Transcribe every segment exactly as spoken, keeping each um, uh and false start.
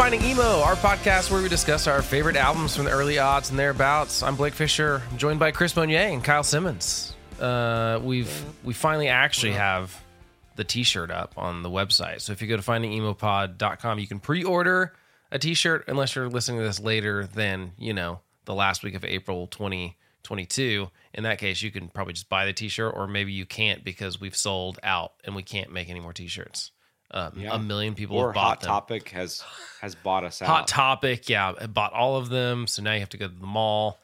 Finding Emo, our podcast where we discuss our favorite albums from the early aughts and thereabouts. I'm Blake Fisher. I'm joined by Chris Monnier and Kyle Simmons. Uh, we've we finally actually have the t-shirt up on the website. So if you go to finding emo pod dot com, you can pre-order a t-shirt, unless you're listening to this later than, you know, the last week of April twenty twenty-two. In that case, you can probably just buy the t-shirt, or maybe you can't because we've sold out and we can't make any more t-shirts. Um, yeah. A million people or have bought Hot them. Topic has has bought us out. Hot Topic, yeah, bought all of them. So now you have to go to the mall,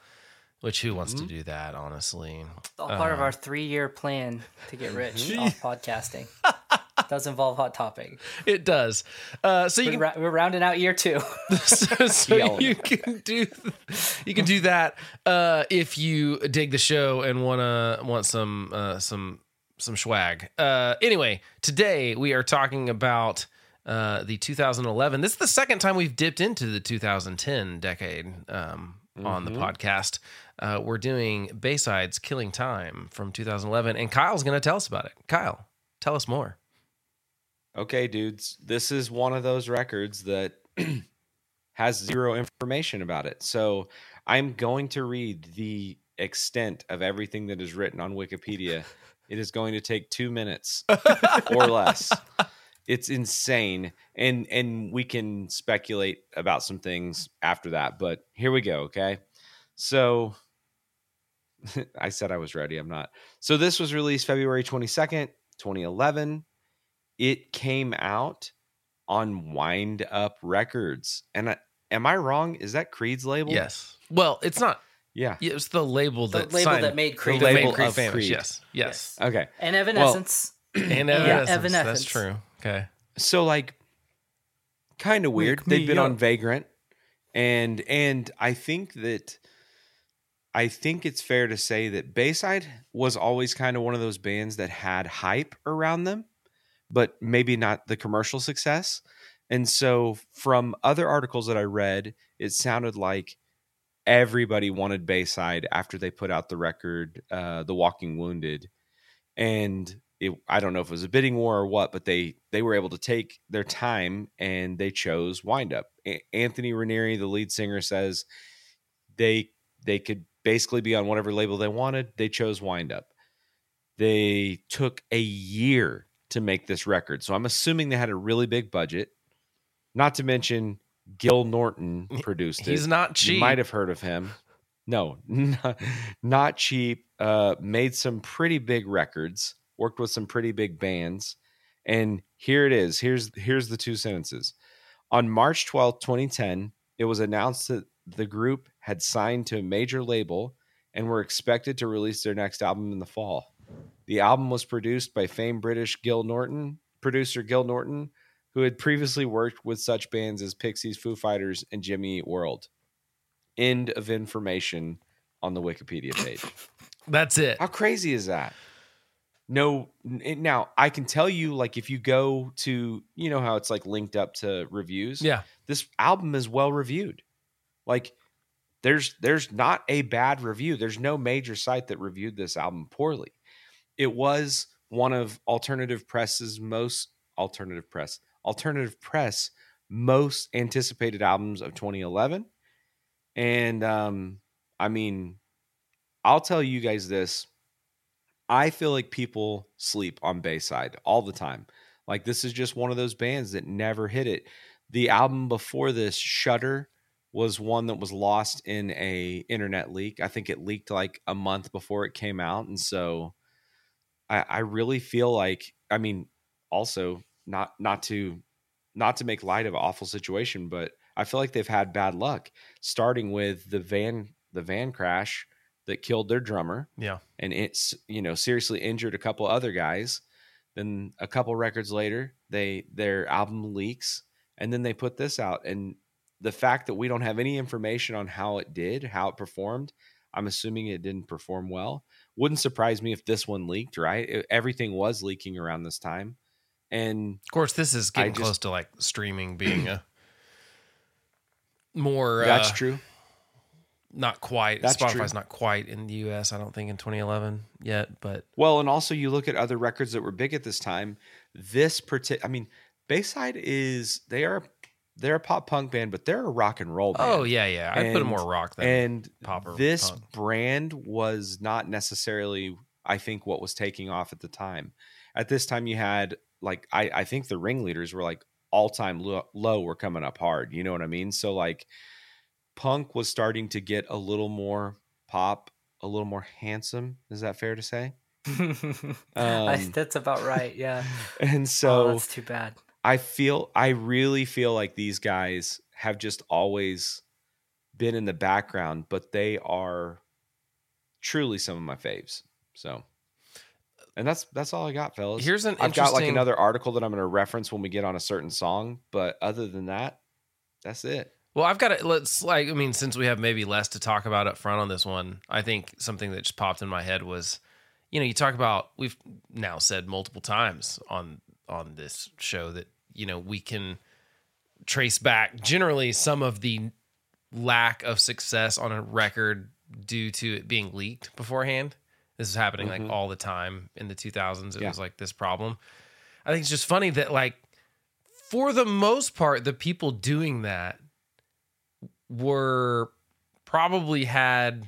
which who wants mm-hmm. to do that, honestly? It's all part uh, of our three-year plan to get rich off podcasting. It does involve Hot Topic. It does. Uh, so we're, you can, ra- we're rounding out year two. so so you can do you can do that uh, if you dig the show and wanna want some uh, some. some swag. Uh, anyway, today we are talking about uh, the two thousand eleven. This is the second time we've dipped into the two thousand ten decade um, mm-hmm. on the podcast. Uh, we're doing Bayside's Killing Time from two thousand eleven, and Kyle's going to tell us about it. Kyle, tell us more. Okay, dudes. This is one of those records that has zero information about it. So I'm going to read the extent of everything that is written on Wikipedia. It is going to take two minutes or less. It's insane. And and we can speculate about some things after that. But here we go, okay? So I said I was ready. I'm not. So this was released February twenty-second, twenty eleven. It came out on Wind Up Records. And I, am I wrong? Is that Creed's label? Yes. Well, it's not. Yeah. yeah, it was the label that the label signed, that made Creed, the label Creed of famous. Creed. Yes. yes, yes. Okay, and Evanescence, well, and Evanescence. Yeah. Evanescence. That's true. Okay, so like, kind of weird. Wake They've been up. on Vagrant, and and I think that, I think it's fair to say that Bayside was always kind of one of those bands that had hype around them, but maybe not the commercial success. And so, from other articles that I read, it sounded like everybody wanted Bayside after they put out the record, uh, The Walking Wounded. And it, I don't know if it was a bidding war or what, but they they were able to take their time and they chose Wind Up. A- Anthony Raneri, the lead singer, says they they could basically be on whatever label they wanted. They chose Wind Up. They took a year to make this record. So I'm assuming they had a really big budget, not to mention Gil Norton produced it. He's not cheap. You might have heard of him. No, not, not cheap. Uh, made some pretty big records, worked with some pretty big bands. And here it is. Here's here's the two sentences. On March twelfth, twenty ten, it was announced that the group had signed to a major label and were expected to release their next album in the fall. The album was produced by famed British Gil Norton, producer Gil Norton, who had previously worked with such bands as Pixies, Foo Fighters, and Jimmy Eat World. End of information on the Wikipedia page. That's it. How crazy is that? No, now I can tell you, like, if you go to, you know how it's like linked up to reviews. Yeah. This album is well reviewed. Like, there's there's not a bad review. There's no major site that reviewed this album poorly. It was one of alternative press's most alternative press. Alternative press most anticipated albums of twenty eleven. And um, I mean, I'll tell you guys this. I feel like people sleep on Bayside all the time. Like, this is just one of those bands that never hit it. The album before this, Shudder, was one that was lost in a internet leak. I think it leaked like a month before it came out. And so I, I really feel like, I mean, also, Not not to not to make light of an awful situation, but I feel like they've had bad luck, starting with the van the van crash that killed their drummer. Yeah. And it's, you know, seriously injured a couple other guys. Then a couple records later, they their album leaks, and then they put this out. And the fact that we don't have any information on how it did, how it performed, I'm assuming it didn't perform well. Wouldn't surprise me if this one leaked, right? It, everything was leaking around this time. And of course, this is getting just, close to like streaming being a more. That's uh, true. Not quite. That's Spotify's true. Not quite in the U S, I don't think, in twenty eleven yet. But well, and also you look at other records that were big at this time. This particular, I mean, Bayside is they are they're a pop punk band, but they're a rock and roll band. Oh, yeah, yeah. I put more rock than and pop or this punk. Brand was not necessarily, I think, what was taking off at the time. At this time, you had, like, I, I think the ringleaders were, like, all-time low, low were coming up hard. You know what I mean? So, like, punk was starting to get a little more pop, a little more handsome. Is that fair to say? um, I, that's about right, yeah. And so... Oh, that's too bad. I feel, I really feel like these guys have just always been in the background, but they are truly some of my faves. So, and that's, that's all I got, fellas. Here's an I've interesting... got like another article that I'm going to reference when we get on a certain song, but other than that, that's it. Well, I've got to, let's like, I mean, since we have maybe less to talk about up front on this one, I think something that just popped in my head was, you know, you talk about, we've now said multiple times on, on this show that, you know, we can trace back generally some of the lack of success on a record due to it being leaked beforehand. This is happening mm-hmm. like all the time in the two thousands. It yeah. was like this problem. I think it's just funny that, like, for the most part, the people doing that were probably had,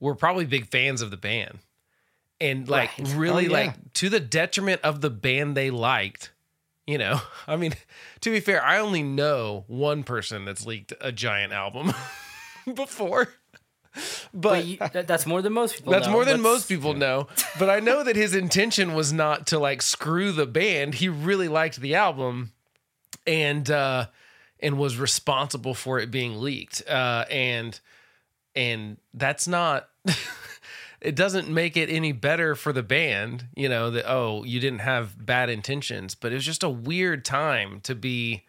were probably big fans of the band. And like right. really oh, yeah. like to the detriment of the band they liked, you know, I mean, to be fair, I only know one person that's leaked a giant album before, but, but you, that's more than most people that's know. more than that's, most people yeah. know. But I know that his intention was not to like screw the band. He really liked the album and, uh, and was responsible for it being leaked. Uh, and, and that's not, it doesn't make it any better for the band, you know, that, oh, you didn't have bad intentions, but it was just a weird time to be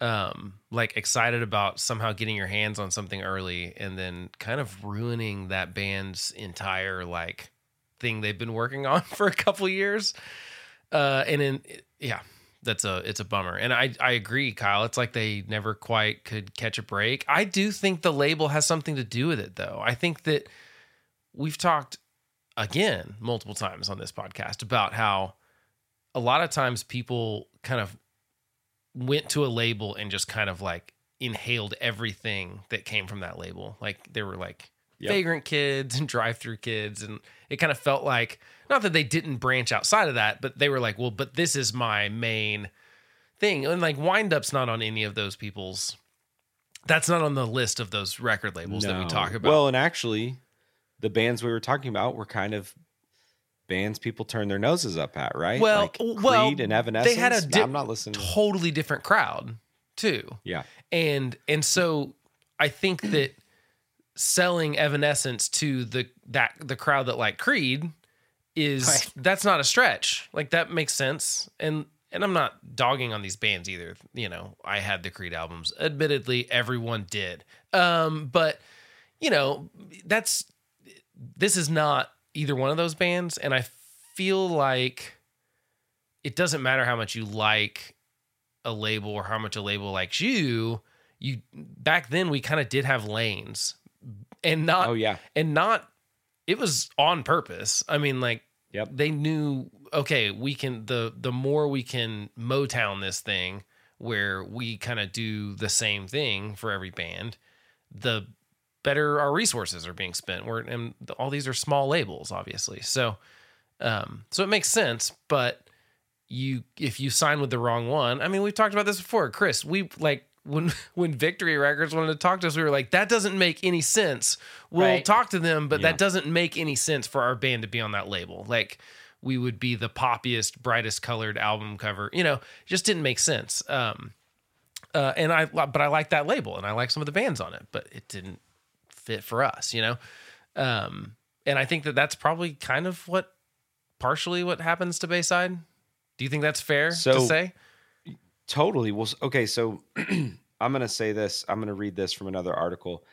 um, like excited about somehow getting your hands on something early and then kind of ruining that band's entire like thing they've been working on for a couple of years. Uh, and then, yeah, that's a, it's a bummer. And I, I agree, Kyle. It's like they never quite could catch a break. I do think the label has something to do with it though. I think that, we've talked again multiple times on this podcast about how a lot of times people kind of went to a label and just kind of like inhaled everything that came from that label. Like there were like yep. Vagrant Kids and Drive Through Kids. And it kind of felt like, not that they didn't branch outside of that, but they were like, well, but this is my main thing. And like Wind Up's not on any of those people's, that's not on the list of those record labels no. that we talk about. Well, and actually, the bands we were talking about were kind of bands people turn their noses up at, right? Well, like Creed well, and Evanescence. They had a di- I'm not listening. Totally different crowd too. Yeah. And and so I think that selling Evanescence to the that the crowd that like Creed is right. that's not a stretch. Like that makes sense. And and I'm not dogging on these bands either. You know, I had the Creed albums. Admittedly, everyone did. Um, but you know, that's this is not either one of those bands. And I feel like it doesn't matter how much you like a label or how much a label likes you, you back then we kind of did have lanes and not, oh yeah. and not, it was on purpose. I mean, like yep. they knew, okay, we can, the, the more we can Motown this thing where we kind of do the same thing for every band, the better our resources are being spent. We're, and all these are small labels, obviously. So, um, so it makes sense, but you, if you sign with the wrong one, I mean, we've talked about this before, Chris, we like when, when Victory Records wanted to talk to us, we were like, that doesn't make any sense. We'll right. talk to them, but yeah. that doesn't make any sense for our band to be on that label. Like we would be the poppiest, brightest colored album cover, you know, just didn't make sense. Um, uh, and I, but I like that label and I like some of the bands on it, but it didn't fit for us, you know? Um, and I think that that's probably kind of what partially what happens to Bayside. Do you think that's fair so, to say? Totally. Well, okay. So I'm going to say this, I'm going to read this from another article.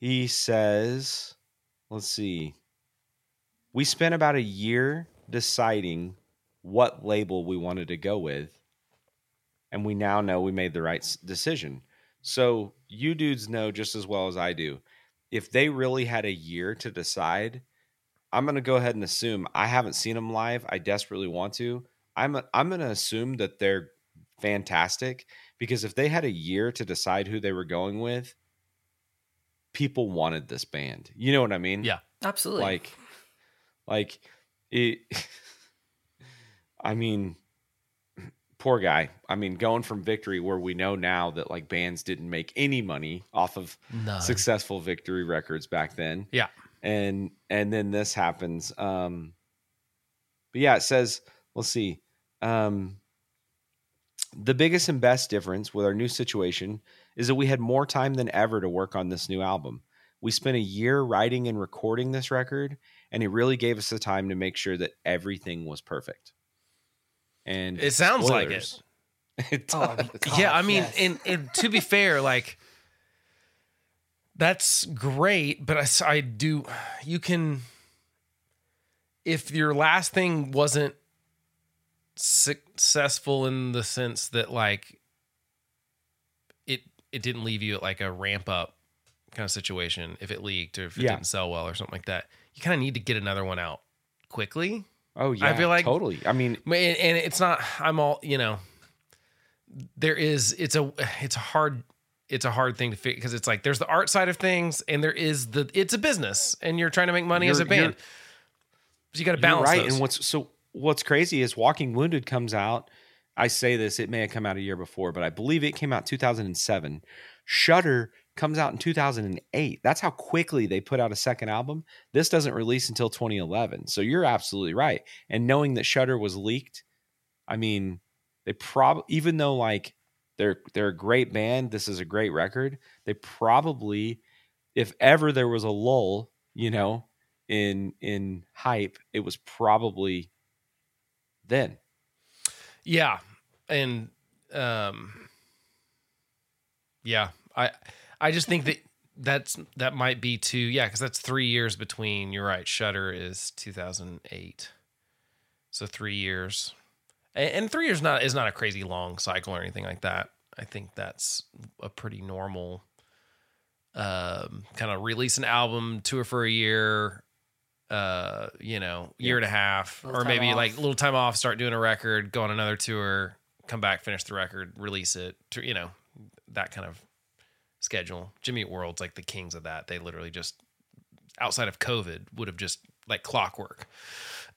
He says, let's see, we spent about a year deciding what label we wanted to go with. And we now know we made the right decision. So you dudes know just as well as I do. If they really had a year to decide, I'm going to go ahead and assume I haven't seen them live. I desperately want to. I'm I'm going to assume that they're fantastic Because if they had a year to decide who they were going with, people wanted this band. You know what I mean? Yeah, absolutely. Like, like it, I mean, poor guy. I mean, going from Victory, where we know now that like bands didn't make any money off of no. successful Victory records back then. Yeah. And, and then this happens. Um, but yeah, it says, let's see. Um, the biggest and best difference with our new situation is that we had more time than ever to work on this new album. We spent a year writing and recording this record, and it really gave us the time to make sure that everything was perfect. And it sounds spoilers. like it. It does. Oh, God, yeah, I mean, yes. and, and to be fair, like, that's great, but I, I do, you can, if your last thing wasn't successful in the sense that, like, it it didn't leave you at like a ramp up kind of situation, if it leaked or if it yeah. didn't sell well or something like that, you kind of need to get another one out quickly. Oh yeah, I feel like totally. I mean, and, and it's not. I'm all you know. There is. It's a. It's a hard. It's a hard thing to figure, because it's like there's the art side of things, and there is the. It's a business, and you're trying to make money as a band. So you got to balance. You're right, those. And what's so what's crazy is Walking Wounded comes out. I say this. It may have come out a year before, but I believe it came out two thousand seven. Shudder comes out in two thousand eight. That's how quickly they put out a second album. This doesn't release until twenty eleven. So you're absolutely right. And knowing that Shudder was leaked, I mean, they probably, even though like they're they're a great band, this is a great record, they probably, if ever there was a lull, you know, in in hype, it was probably then. Yeah. And um yeah, I I just think that that's that might be too, yeah, because that's three years between, you're right, Shudder is two thousand eight. So three years. And, and three years not is not a crazy long cycle or anything like that. I think that's a pretty normal um, kind of release an album, tour for a year, uh, you know, year yeah. and a half, a or maybe off. Like a little time off, start doing a record, go on another tour, come back, finish the record, release it, you know, that kind of schedule. Jimmy Eat World's like the kings of that. They literally just, outside of COVID, would have just like clockwork.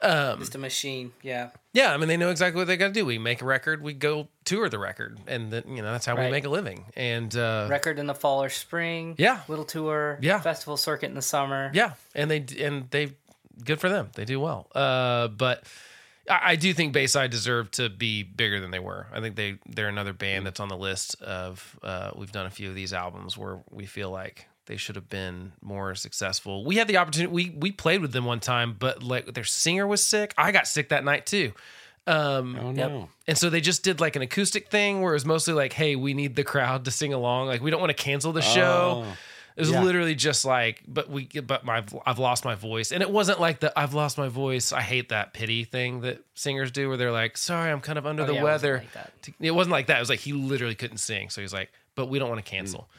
Um, just a machine. Yeah. Yeah. I mean, they know exactly what they got to do. We make a record, we go tour the record, and then, you know, that's how right. we make a living. And uh, record in the fall or spring. Yeah. Little tour. Yeah. Festival circuit in the summer. Yeah. And they, and they, good for them. They do well. Uh, but I, I do think Bayside deserved to be bigger than they were. I think they, they're another band that's on the list of, uh, we've done a few of these albums where we feel like they should have been more successful. We had the opportunity, we we played with them one time, but like their singer was sick. I got sick that night too. Um, oh, no. Yep. And so they just did like an acoustic thing where it was mostly like, hey, we need the crowd to sing along. Like, we don't want to cancel the show. Oh. It was yeah. literally just like, but we, but my, I've lost my voice. And it wasn't like the, I've lost my voice, I hate that pity thing that singers do where they're like, sorry, I'm kind of under oh, the yeah, weather. It wasn't, like it wasn't like that. It was like, he literally couldn't sing. So he was like, but we don't want to cancel. Mm.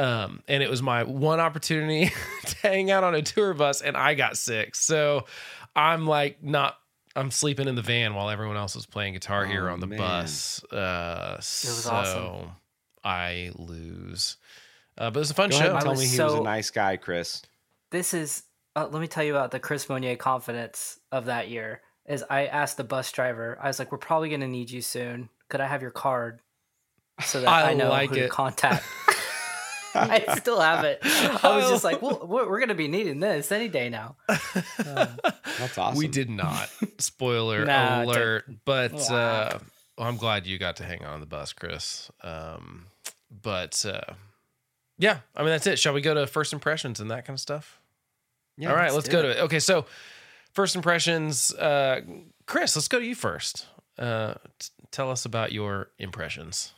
Um, and it was my one opportunity to hang out on a tour bus, and I got sick. So I'm like, not, I'm sleeping in the van while everyone else was playing Guitar oh, Hero on the man. bus. Uh, it was so awesome. I lose. Uh, but it was a fun show. Tell me he so, was a nice guy, Chris. This is, uh, let me tell you about the Chris Monnier confidence of that year. Is I asked the bus driver, I was like, we're probably going to need you soon. Could I have your card so that I, I know like who it. to contact? I still have it. I was just like, well, we're going to be needing this any day now. Uh, That's awesome. We did not. Spoiler nah, alert. But wow. uh, well, I'm glad you got to hang on the bus, Chris. Um, but... Uh, Yeah, I mean, that's it. Shall we go to first impressions and that kind of stuff? Yeah. All right, let's, let's go it. to it. Okay, so first impressions. Uh, Chris, let's go to you first. Uh, t- tell us about your impressions.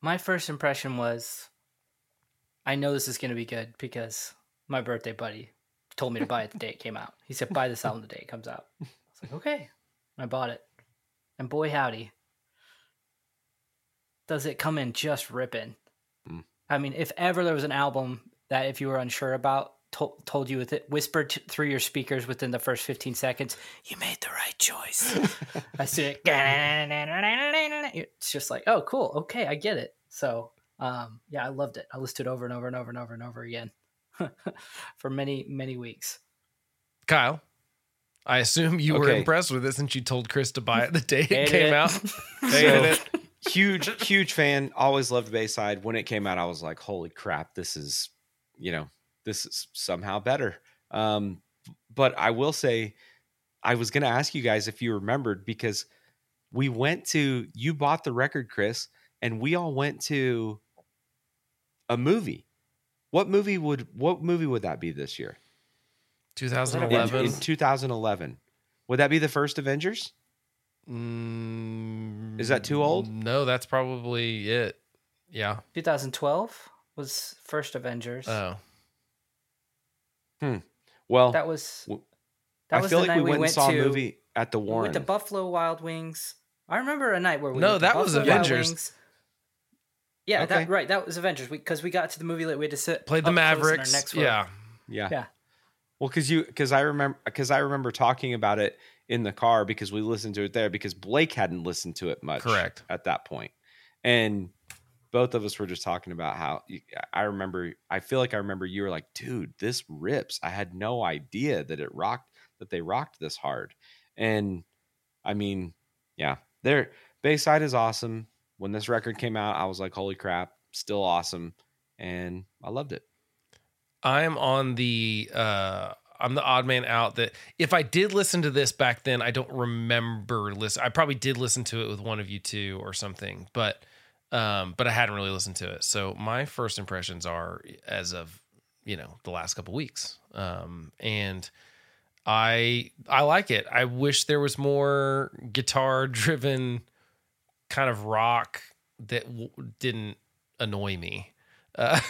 My first impression was, I know this is going to be good because my birthday buddy told me to buy it the day it came out. He said, buy this album the day it comes out. I was like, okay. And I bought it. And boy, howdy, does it come in just ripping. I mean, if ever there was an album that if you were unsure about, to- told you with it, whispered t- through your speakers within the first fifteen seconds, you made the right choice. I see it. It's just like, oh, cool. Okay, I get it. So, um, yeah, I loved it. I listened to it over and over and over and over and over again for many, many weeks. Kyle, I assume you okay. were impressed with it since you told Chris to buy it the day it Hated came it. out. Hated it. Huge, huge fan. Always loved Bayside. When it came out, I was like, holy crap, this is, you know, this is somehow better. Um, but I will say, I was going to ask you guys if you remembered, because we went to, you bought the record, Chris, and we all went to a movie. What movie would, what movie would that be this year? twenty eleven. In, in twenty eleven. Would that be the first Avengers? Mm, Is that too old? No, that's probably it. Yeah. twenty twelve was first Avengers. Oh. Hmm. Well, that was that I was feel the like night we went, we went and saw to, a movie at the Warren. We went to Buffalo Wild Wings. I remember a night where we No, went that to was Buffalo Avengers. Yeah, okay. that right. That was Avengers because we, we got to the movie late. We had to sit played the Mavericks. Next yeah. yeah. Yeah. Well, cuz you cuz I remember cuz I remember talking about it in the car because we listened to it there because Blake hadn't listened to it much Correct. At that point. And both of us were just talking about how I remember, I feel like I remember you were like, dude, this rips. I had no idea that it rocked, that they rocked this hard. And I mean, yeah, their Bayside is awesome. When this record came out, I was like, holy crap, still awesome. And I loved it. I'm on the, uh, I'm the odd man out that if I did listen to this back then, I don't remember listen. I probably did listen to it with one of you two or something, but, um, but I hadn't really listened to it. So my first impressions are as of, you know, the last couple of weeks. Um, and I, I like it. I wish there was more guitar driven kind of rock that w- didn't annoy me. Uh,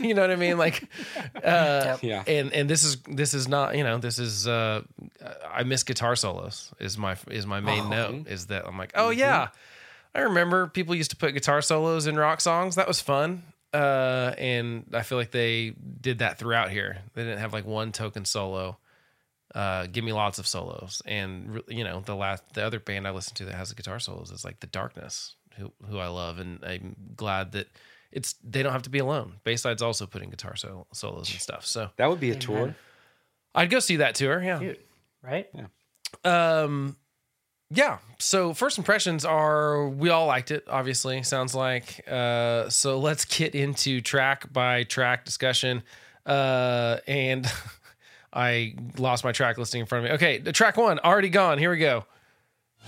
you know what I mean? Like, uh, yeah. and, and this is, this is not, you know, this is, uh, I miss guitar solos is my, is my main oh. note is that I'm like, oh mm-hmm. yeah, I remember people used to put guitar solos in rock songs. That was fun. Uh, and I feel like they did that throughout here. They didn't have like one token solo, uh, give me lots of solos. And you know, the last, the other band I listened to that has the guitar solos is like The Darkness, who, who I love. And I'm glad that, It's they don't have to be alone. Bayside's also putting guitar sol- solos and stuff. So that would be a Amen. tour. I'd go see that tour. Yeah, Cute, right. Yeah. Um, yeah. So first impressions are we all liked it. Obviously, sounds like. Uh, so let's get into track by track discussion. Uh, and I lost my track listing in front of me. Okay, track one, Already Gone. Here we go.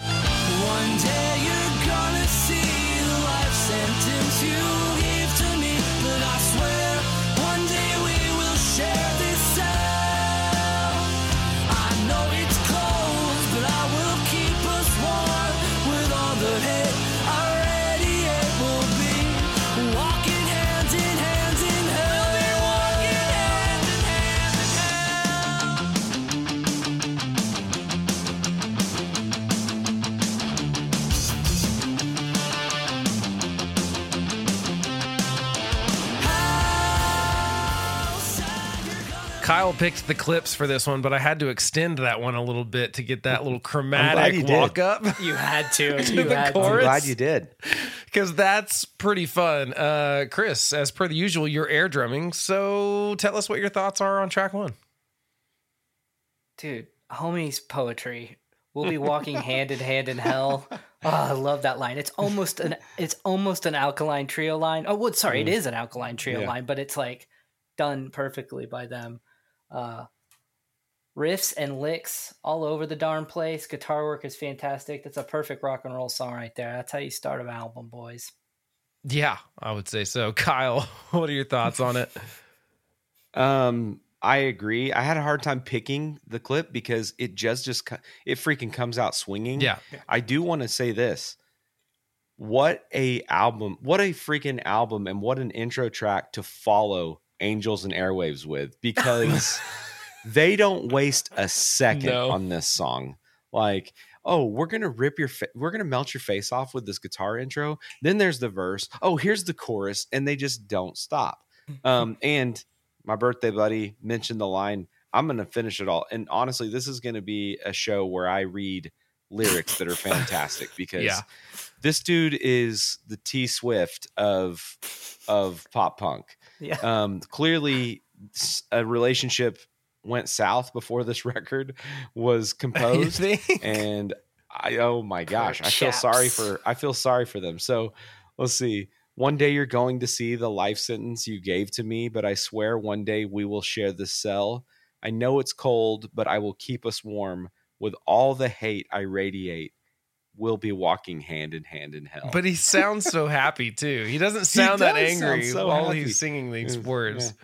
One day. Kyle picked the clips for this one, but I had to extend that one a little bit to get that little chromatic walk up. You had to. to you the had chorus, to. I'm glad you did. Because that's pretty fun. Uh, Chris, as per the usual, you're air drumming. So tell us what your thoughts are on track one. Dude, homie's poetry. We'll be walking hand in hand in hell. Oh, I love that line. It's almost an it's almost an Alkaline Trio line. Oh, well, sorry, mm. it is an Alkaline Trio yeah. line, but it's like done perfectly by them. Uh, riffs and licks all over the darn place. Guitar work is fantastic. That's a perfect rock and roll song right there. That's how you start an album, boys. Yeah, I would say so. Kyle, what are your thoughts on it? um, I agree. I had a hard time picking the clip because it just, just, it freaking comes out swinging. Yeah. I do want to say this. What a album, what a freaking album, and what an intro track to follow Angels and Airwaves with, because they don't waste a second no. on this song. Like, oh, we're gonna rip your fa- we're gonna melt your face off with this guitar intro, then there's the verse, oh, here's the chorus, and they just don't stop. Um and my birthday buddy mentioned the line, I'm going to finish it all. And honestly, this is going to be a show where I read lyrics that are fantastic because yeah. this dude is the T Swift of, of pop punk. Yeah. Um, clearly a relationship went south before this record was composed and I, oh my gosh, I feel sorry for, I feel sorry for them. So let's see. One day you're going to see the life sentence you gave to me, but I swear one day we will share the cell. I know it's cold, but I will keep us warm with all the hate I radiate. We'll be walking hand in hand in hell. But he sounds so happy too. He doesn't sound he that angry so while happy. He's singing these words.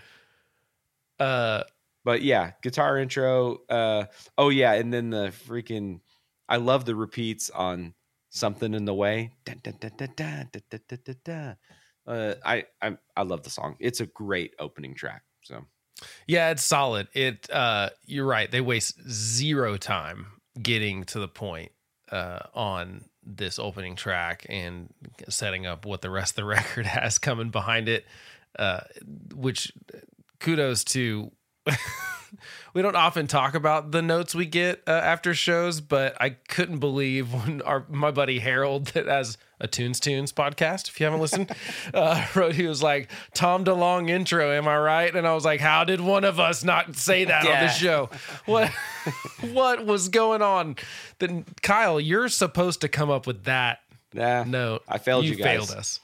Yeah. Uh, but yeah, guitar intro. Uh, oh yeah. And then the freaking, I love the repeats on Something in the Way. Da, da, da, da, da, da, da, da, da. Uh, I, I I love the song. It's a great opening track. So yeah, it's solid. It uh, you're right. They waste zero time getting to the point uh, on this opening track and setting up what the rest of the record has coming behind it. Uh, which kudos to. We don't often talk about the notes we get uh, after shows, but I couldn't believe when our my buddy Harold that has a Tunes Tunes podcast, if you haven't listened, uh, wrote, he was like, Tom DeLonge intro, am I right? And I was like, how did one of us not say that yeah. on the show? What what was going on? Then Kyle, you're supposed to come up with that nah, note. I failed you, you guys. You failed us.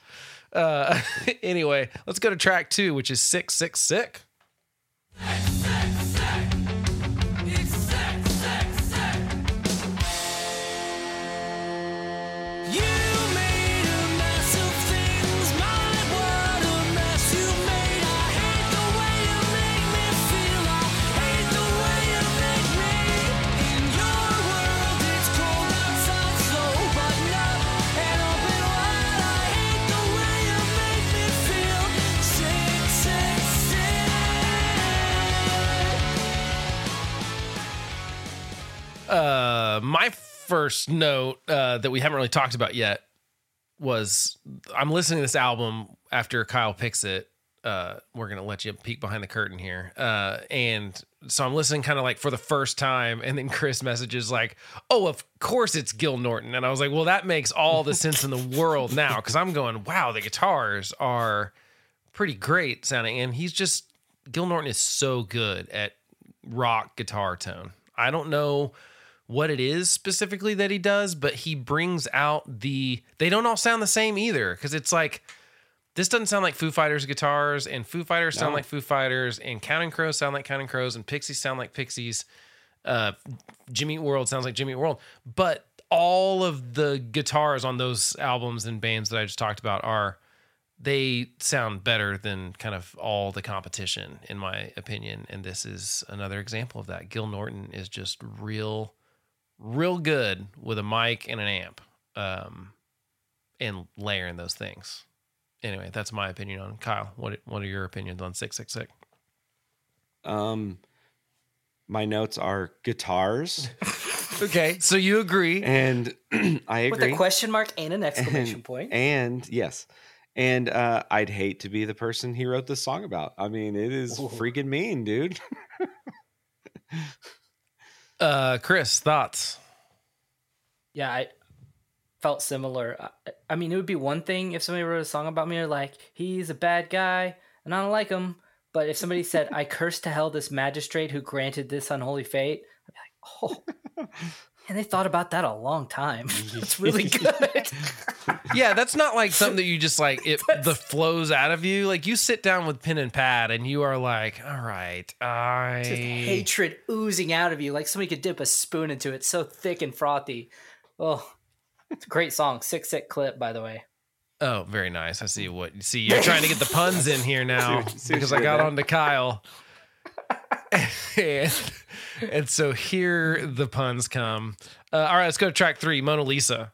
Uh, anyway, let's go to track two, which is six six six. Uh, my first note uh, that we haven't really talked about yet was I'm listening to this album after Kyle picks it. Uh, we're going to let you peek behind the curtain here. Uh, and so I'm listening kind of like for the first time. And then Chris messages like, oh, of course it's Gil Norton. And I was like, well, that makes all the sense in the world now. Cause I'm going, wow, the guitars are pretty great sounding. And he's just, Gil Norton is so good at rock guitar tone. I don't know what it is specifically that he does, but he brings out the, they don't all sound the same either. Cause it's like, this doesn't sound like Foo Fighters guitars, and Foo Fighters no. sound like Foo Fighters, and Counting Crows sound like Counting Crows, and Pixies sound like Pixies. Uh, Jimmy Eat World sounds like Jimmy Eat World, but all of the guitars on those albums and bands that I just talked about are, they sound better than kind of all the competition, in my opinion. And this is another example of that. Gil Norton is just real, real good with a mic and an amp, um, and layering those things. Anyway, that's my opinion on Kyle. What What are your opinions on six six six? Um, my notes are guitars. Okay, so you agree, and I agree with a question mark and an exclamation and, point, and yes. And uh, I'd hate to be the person he wrote this song about. I mean, it is Ooh. freaking mean, dude. uh, Chris, thoughts? Yeah, I felt similar. I, I mean, it would be one thing if somebody wrote a song about me or like, he's a bad guy and I don't like him. But if somebody said, I curse to hell this magistrate who granted this unholy fate, I'd be like, oh. And they thought about that a long time. It's really good. Yeah, that's not like something that you just like, it the flows out of you. Like you sit down with pen and pad and you are like, all right, I... Just hatred oozing out of you. Like somebody could dip a spoon into it. So thick and frothy. Oh, it's a great song. Sick, sick clip, by the way. Oh, very nice. I see what you see. You're trying to get the puns in here now because I got on to Kyle. and, and so here the puns come. Uh, all right, let's go to track three, Mona Lisa.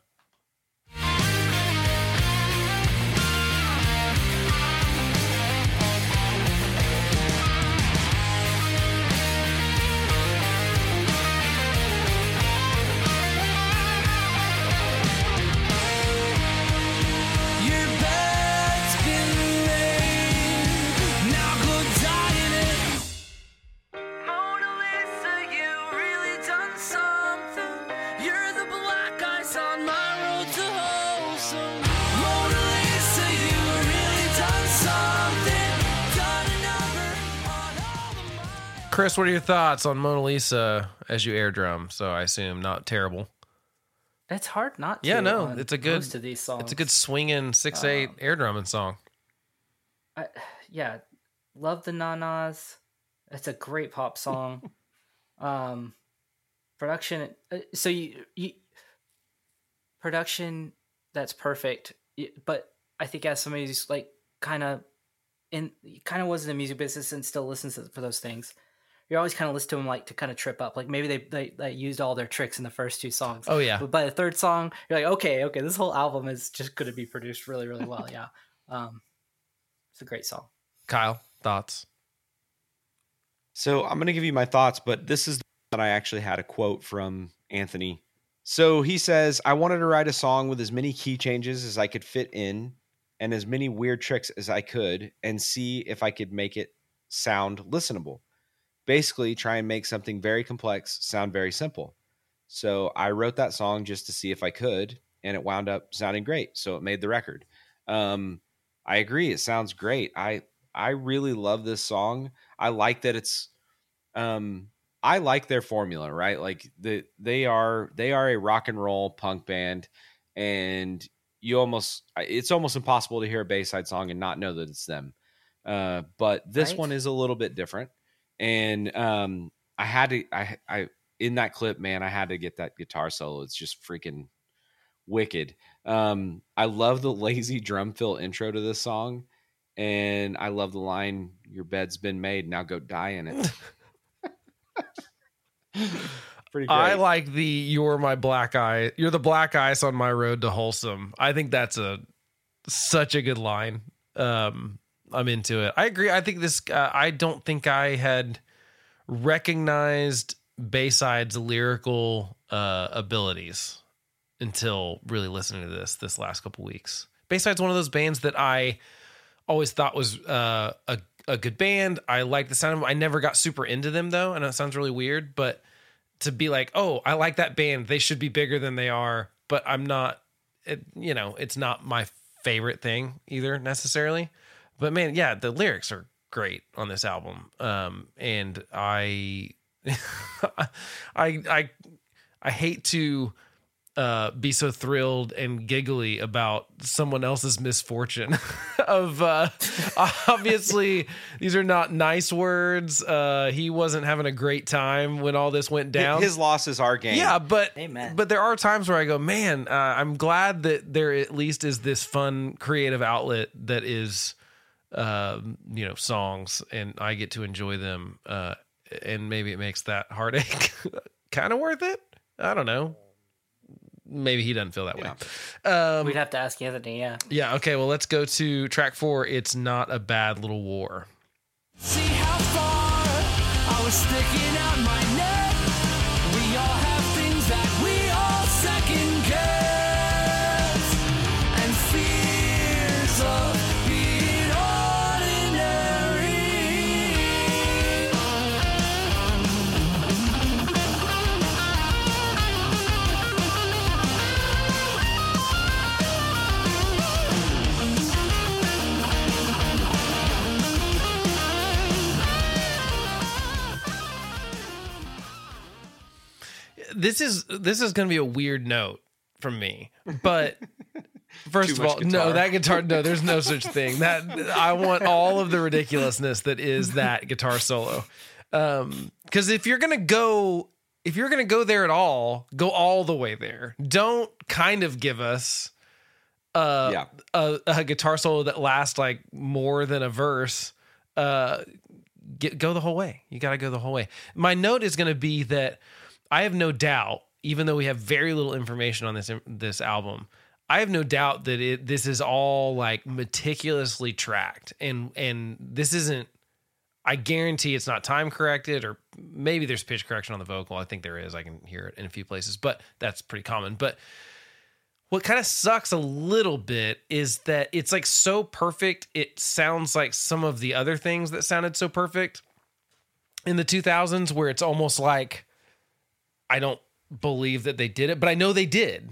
Your bed's been made, now go die in it. Chris, what are your thoughts on Mona Lisa as you air drum? So I assume not terrible. It's hard not to. Yeah, no, it's a good. Most of these songs. It's a good swinging six eight um, air drumming song. I, yeah, love the na-nas. It's a great pop song. um, production. So you, you production that's perfect. But I think as somebody who's like kind of in, kind of was in the music business and still listens to, for those things, you're always kind of listening to them like to kind of trip up. Like maybe they, they they used all their tricks in the first two songs. Oh yeah. But by the third song, you're like, okay, okay, this whole album is just going to be produced really, really well. Yeah. Um, it's a great song. Kyle, thoughts? So I'm going to give you my thoughts, but this is the one that I actually had a quote from Anthony. So he says, I wanted to write a song with as many key changes as I could fit in and as many weird tricks as I could and see if I could make it sound listenable. Basically, try and make something very complex sound very simple. So I wrote that song just to see if I could, and it wound up sounding great. So it made the record. Um, I agree. It sounds great. I I really love this song. I like that it's. Um, I like their formula, right? Like the they are they are a rock and roll punk band, and you almost it's almost impossible to hear a Bayside song and not know that it's them. Uh, but this right? one is a little bit different. And um, I had to, I, I, in that clip, man, I had to get that guitar solo. It's just freaking wicked. Um, I love the lazy drum fill intro to this song. And I love the line, your bed's been made, now go die in it. Pretty great. I like the, you're my black eye. You're the black ice on my road to wholesome. I think that's a, such a good line. Um, I'm into it. I agree. I think this, uh, I don't think I had recognized Bayside's lyrical uh, abilities until really listening to this, this last couple weeks. Bayside's one of those bands that I always thought was uh, a, a good band. I liked the sound of them. I never got super into them though. I know it sounds really weird, but to be like, oh, I like that band. They should be bigger than they are, but I'm not, it, you know, it's not my favorite thing either necessarily. But man, yeah, the lyrics are great on this album, um, and I, I, I, I hate to uh, be so thrilled and giggly about someone else's misfortune. of uh, obviously, these are not nice words. Uh, he wasn't having a great time when all this went down. His loss is our gain. Yeah, but Amen. But there are times where I go, man, uh, I'm glad that there at least is this fun, creative outlet that is. Uh, you know, songs, and I get to enjoy them, uh, and maybe it makes that heartache kind of worth it. I don't know. Maybe he doesn't feel that yeah. way. Um, We'd have to ask Anthony. Yeah. Yeah. Okay. Well, let's go to track four. It's Not a Bad Little War. See how far I was sticking out my neck. We all have things that we all second guess and fears of. This is this is going to be a weird note from me, but first of all, guitar. no, that guitar, no, there's no such thing. That I want all of the ridiculousness that is that guitar solo, um, because if you're gonna go, if you're gonna go there at all, go all the way there. Don't kind of give us uh, yeah. a, a guitar solo that lasts like more than a verse. Uh, get, go the whole way. You got to go the whole way. My note is going to be that. I have no doubt, even though we have very little information on this this album, I have no doubt that it this is all like meticulously tracked, and and this isn't. I guarantee it's not time corrected, or maybe there's pitch correction on the vocal. I think there is. I can hear it in a few places, but that's pretty common. But what kind of sucks a little bit is that it's like so perfect. It sounds like some of the other things that sounded so perfect in the two thousands, where it's almost like. I don't believe that they did it, but I know they did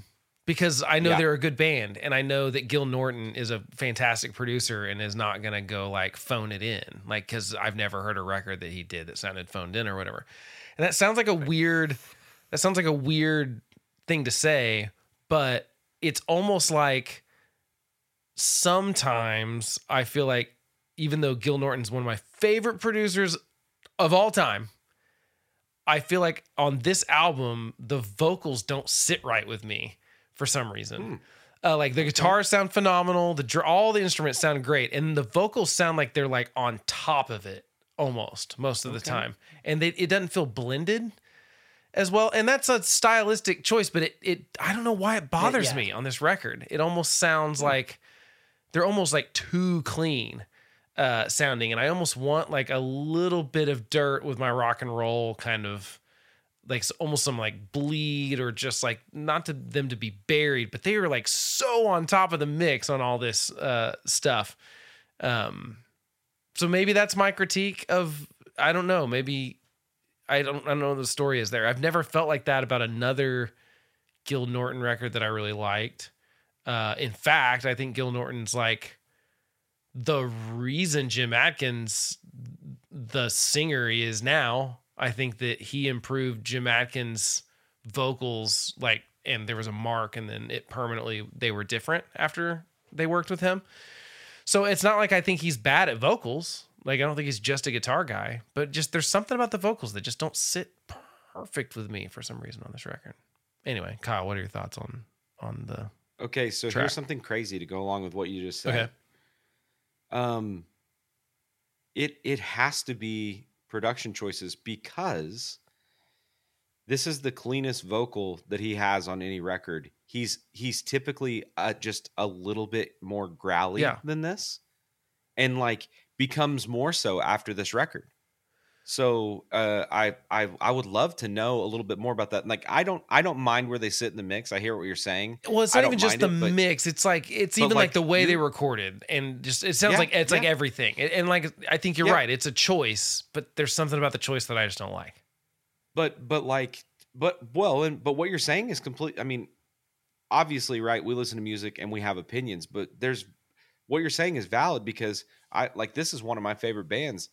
because I know yeah. they're a good band, and I know that Gil Norton is a fantastic producer and is not going to go like phone it in, like, because I've never heard a record that he did that sounded phoned in or whatever. And that sounds like a weird, that sounds like a weird thing to say, but it's almost like sometimes I feel like, even though Gil Norton's one of my favorite producers of all time, I feel like on this album, the vocals don't sit right with me for some reason. Mm. Uh, like the guitars sound phenomenal. The all the instruments sound great. And the vocals sound like they're like on top of it almost most of okay. the time. And they, it doesn't feel blended as well. And that's a stylistic choice, but it, it I don't know why it bothers yeah. me on this record. It almost sounds mm. like they're almost like too clean. Uh, sounding, and I almost want like a little bit of dirt with my rock and roll kind of like almost some like bleed or just like not to them to be buried, but they were like so on top of the mix on all this uh, stuff. Um, so maybe that's my critique of, I don't know, maybe I don't, I don't know what the story is there. I've never felt like that about another Gil Norton record that I really liked. Uh, in fact, I think Gil Norton's like, the reason Jim Adkins, the singer, he is now, I think that he improved Jim Adkins' vocals, like, and there was a mark, and then it permanently, they were different after they worked with him. So it's not like I think he's bad at vocals. Like, I don't think he's just a guitar guy, but just there's something about the vocals that just don't sit perfect with me for some reason on this record. Anyway, Kyle, what are your thoughts on, on the Okay, so track? Here's something crazy to go along with what you just said. Okay. Um, it, it has to be production choices because this is the cleanest vocal that he has on any record. He's, he's typically uh, just a little bit more growly yeah. than this, and like becomes more so after this record. So, uh, I, I, I would love to know a little bit more about that. Like, I don't, I don't mind where they sit in the mix. I hear what you're saying. Well, it's not even just the it, but, mix. It's like, it's even like, like the way you, they recorded, and just, it sounds yeah, like it's yeah. like everything. And like, I think you're yeah. right. It's a choice, but there's something about the choice that I just don't like. But, but like, but well, and, but what you're saying is complete. I mean, obviously, right. We listen to music and we have opinions, but there's what you're saying is valid, because I like, this is one of my favorite bands.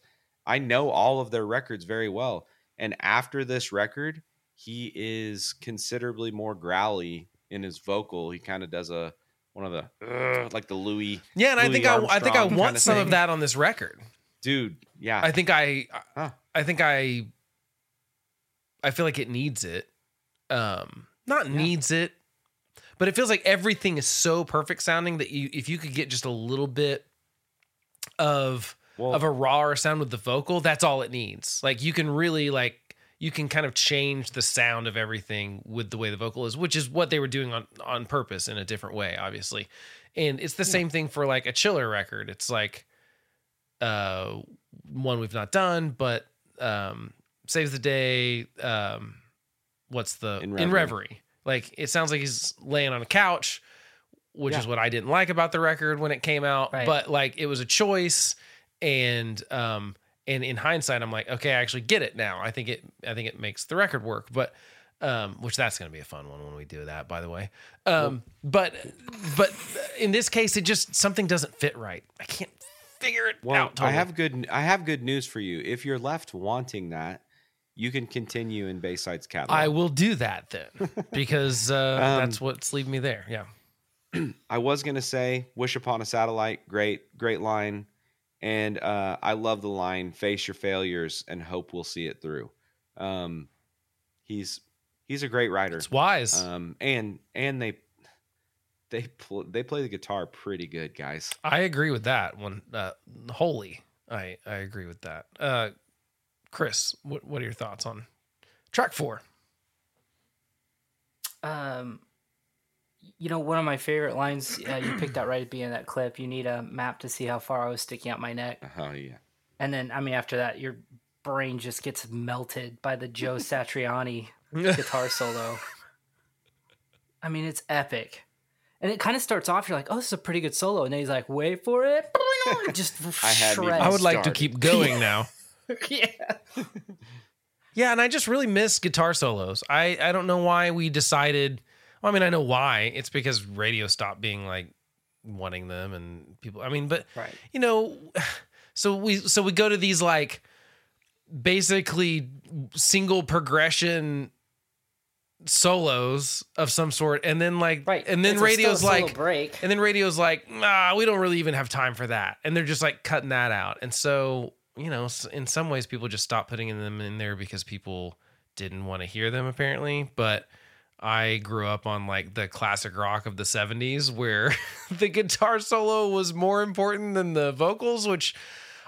I know all of their records very well. And after this record, he is considerably more growly in his vocal. He kind of does a one of the uh, like the Louis. Yeah, and Louis I think I, I think I want kind of some thing. Of that on this record. Dude, yeah. I think I huh. I think I I feel like it needs it. Um, not yeah. needs it, but it feels like everything is so perfect sounding that you if you could get just a little bit of Well, of a raw sound with the vocal, that's all it needs. Like you can really like, you can kind of change the sound of everything with the way the vocal is, which is what they were doing on, on purpose in a different way, obviously. And it's the yeah. same thing for like a Chiller record. It's like, uh, one we've not done, but, um, Saves the Day. Um, what's the in Reverie. in Reverie. Like, it sounds like he's laying on a couch, which yeah. is what I didn't like about the record when it came out, right. but like, it was a choice. And, um, and in hindsight, I'm like, okay, I actually get it now. I think it, I think it makes the record work, but, um, which that's going to be a fun one when we do that, by the way. Um, well, but, but in this case, it just, something doesn't fit right. I can't figure it well, out. Totally. I have good, I have good news for you. If you're left wanting that, you can continue in Bayside's catalog. I will do that then, because, uh, um, that's what's leaving me there. Yeah. I was going to say Wish Upon a Satellite. Great, great line. And uh, I love the line, face your failures and hope we'll see it through. Um, he's he's a great writer. It's wise. Um, and and they they pl- they play the guitar pretty good, guys. I agree with that one. Uh, wholly. I, I agree with that. Uh, Chris, what, what are your thoughts on track four? Um, You know, one of my favorite lines, uh, you picked out right at the end of that clip, you need a map to see how far I was sticking out my neck. Oh, yeah. And then, I mean, after that, your brain just gets melted by the Joe Satriani guitar solo. I mean, it's epic. And it kind of starts off, you're like, oh, this is a pretty good solo. And then he's like, wait for it. Just I, had I would like started. to keep going now. yeah. Yeah, and I just really miss guitar solos. I, I don't know why we decided... Well, I mean, I know why. It's because radio stopped being like wanting them and people. I mean, but right. you know, so we so we go to these like basically single progression solos of some sort, and then like, right. and then it's radio's like, break. and then radio's like, nah, we don't really even have time for that, and they're just like cutting that out. And so, you know, in some ways, people just stopped putting them in there because people didn't want to hear them, apparently. But I grew up on like the classic rock of the seventies, where the guitar solo was more important than the vocals, which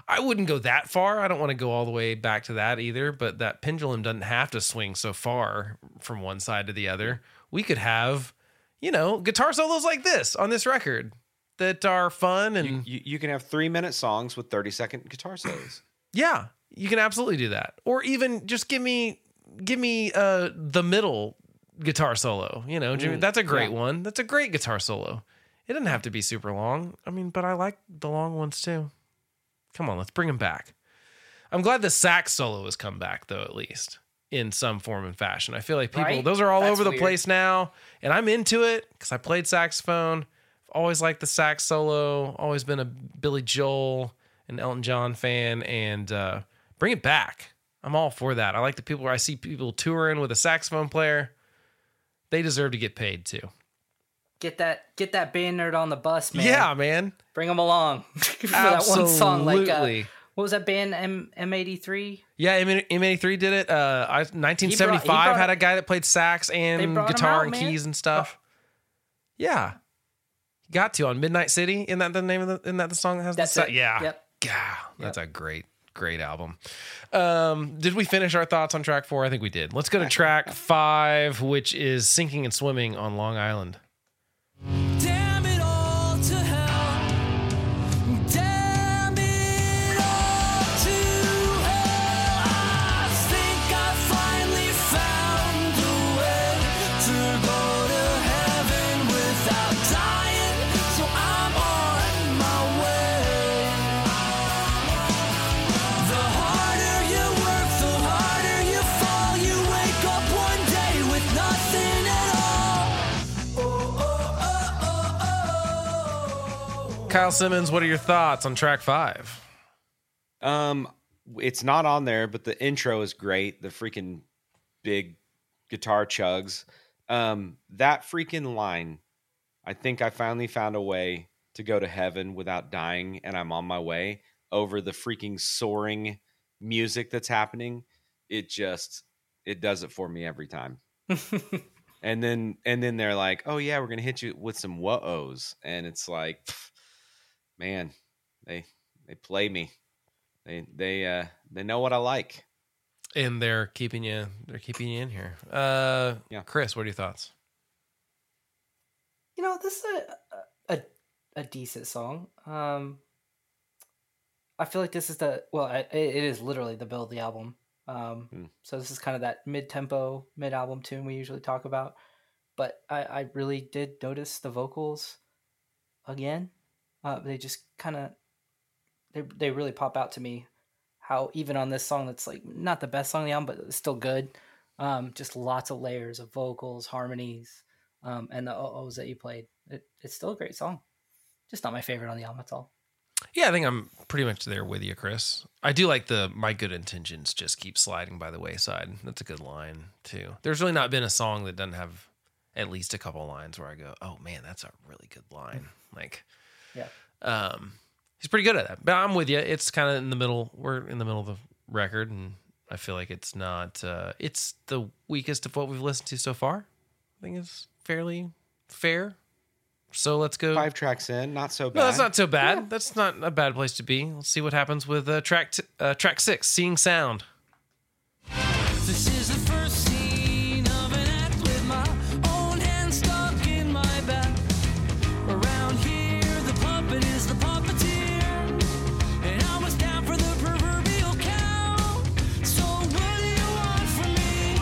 I wouldn't go that far. I don't want to go all the way back to that either, but that pendulum doesn't have to swing so far from one side to the other. We could have, you know, guitar solos like this on this record that are fun. And you, you, you can have three minute songs with thirty second guitar solos. Yeah, you can absolutely do that. Or even just give me, give me uh, the middle guitar solo, you know, Jimmy, mm, that's a great yeah. one. That's a great guitar solo. It doesn't have to be super long. I mean, but I like the long ones too. Come on, let's bring him back. I'm glad the sax solo has come back, though, at least in some form and fashion. I feel like people, right? those are all That's over the weird. place now, and I'm into it because I played saxophone. I've always liked the sax solo, always been a Billy Joel and Elton John fan, and uh, bring it back. I'm all for that. I like the people where I see people touring with a saxophone player. They deserve to get paid, too. Get that get that band nerd on the bus, man. Yeah, man. Bring them along. For that one song. Like, uh, what was that band, M- M83? Yeah, M- M83 did it. Uh, I, nineteen seventy-five he brought, he brought, had a guy that played sax and guitar out, and man. keys and stuff. Oh. Yeah. Got to on Midnight City. Isn't that the name of the, isn't that the song that has that's the sax? Yeah. Yep. Yeah. That's yep. a great, great album. Um, did we finish our thoughts on track four? I think we did. Let's go to track five, which is Sinking and Swimming on Long Island. Damn it all to hell. Damn it all to hell. I think I finally found a way to go to heaven without dying, so I'm on my way. The harder you work, the harder you fall. You wake up one day with nothing at all. Oh, oh. Kyle Simmons, what are your thoughts on track five? Um, it's not on there, but the intro is great. The freaking big guitar chugs. Um, that freaking line, I think I finally found a way to go to heaven without dying, and I'm on my way, over the freaking soaring music that's happening. It just, it does it for me every time. and then, and then they're like, oh yeah, we're going to hit you with some whoa-ohs. And it's like... Pff, man, they they play me. They they uh they know what I like. And they're keeping you they're keeping you in here. Uh yeah. Chris, what are your thoughts? You know, this is a a, a decent song. Um I feel like this is the well, it, it is literally the build of the album. Um mm. so this is kind of that mid-tempo, mid-album tune we usually talk about, but I I really did notice the vocals again. Uh, they just kind of, they they really pop out to me. How even on this song that's like not the best song on the album, but it's still good. Um, just lots of layers of vocals, harmonies, um, and the oh-ohs that you played. It, it's still a great song. Just not my favorite on the album, that's all. Yeah, I think I'm pretty much there with you, Chris. I do like the "My Good Intentions Just Keep Sliding by the Wayside." That's a good line, too. There's really not been a song that doesn't have at least a couple lines where I go, oh man, that's a really good line. Like... Yeah, um, he's pretty good at that. But I'm with you. It's kind of in the middle. We're in the middle of the record, and I feel like it's not. Uh, it's the weakest of what we've listened to so far. I think it's fairly fair. So let's go. Five tracks in, not so bad. No, that's not so bad. Yeah. That's not a bad place to be. Let's see what happens with uh, track t- uh, track six, Seeing Sound. This is the first scene of an act with my own hand stuck in my back. Around here. It is the puppeteer, and I was down for the proverbial cow. So what do you want from me?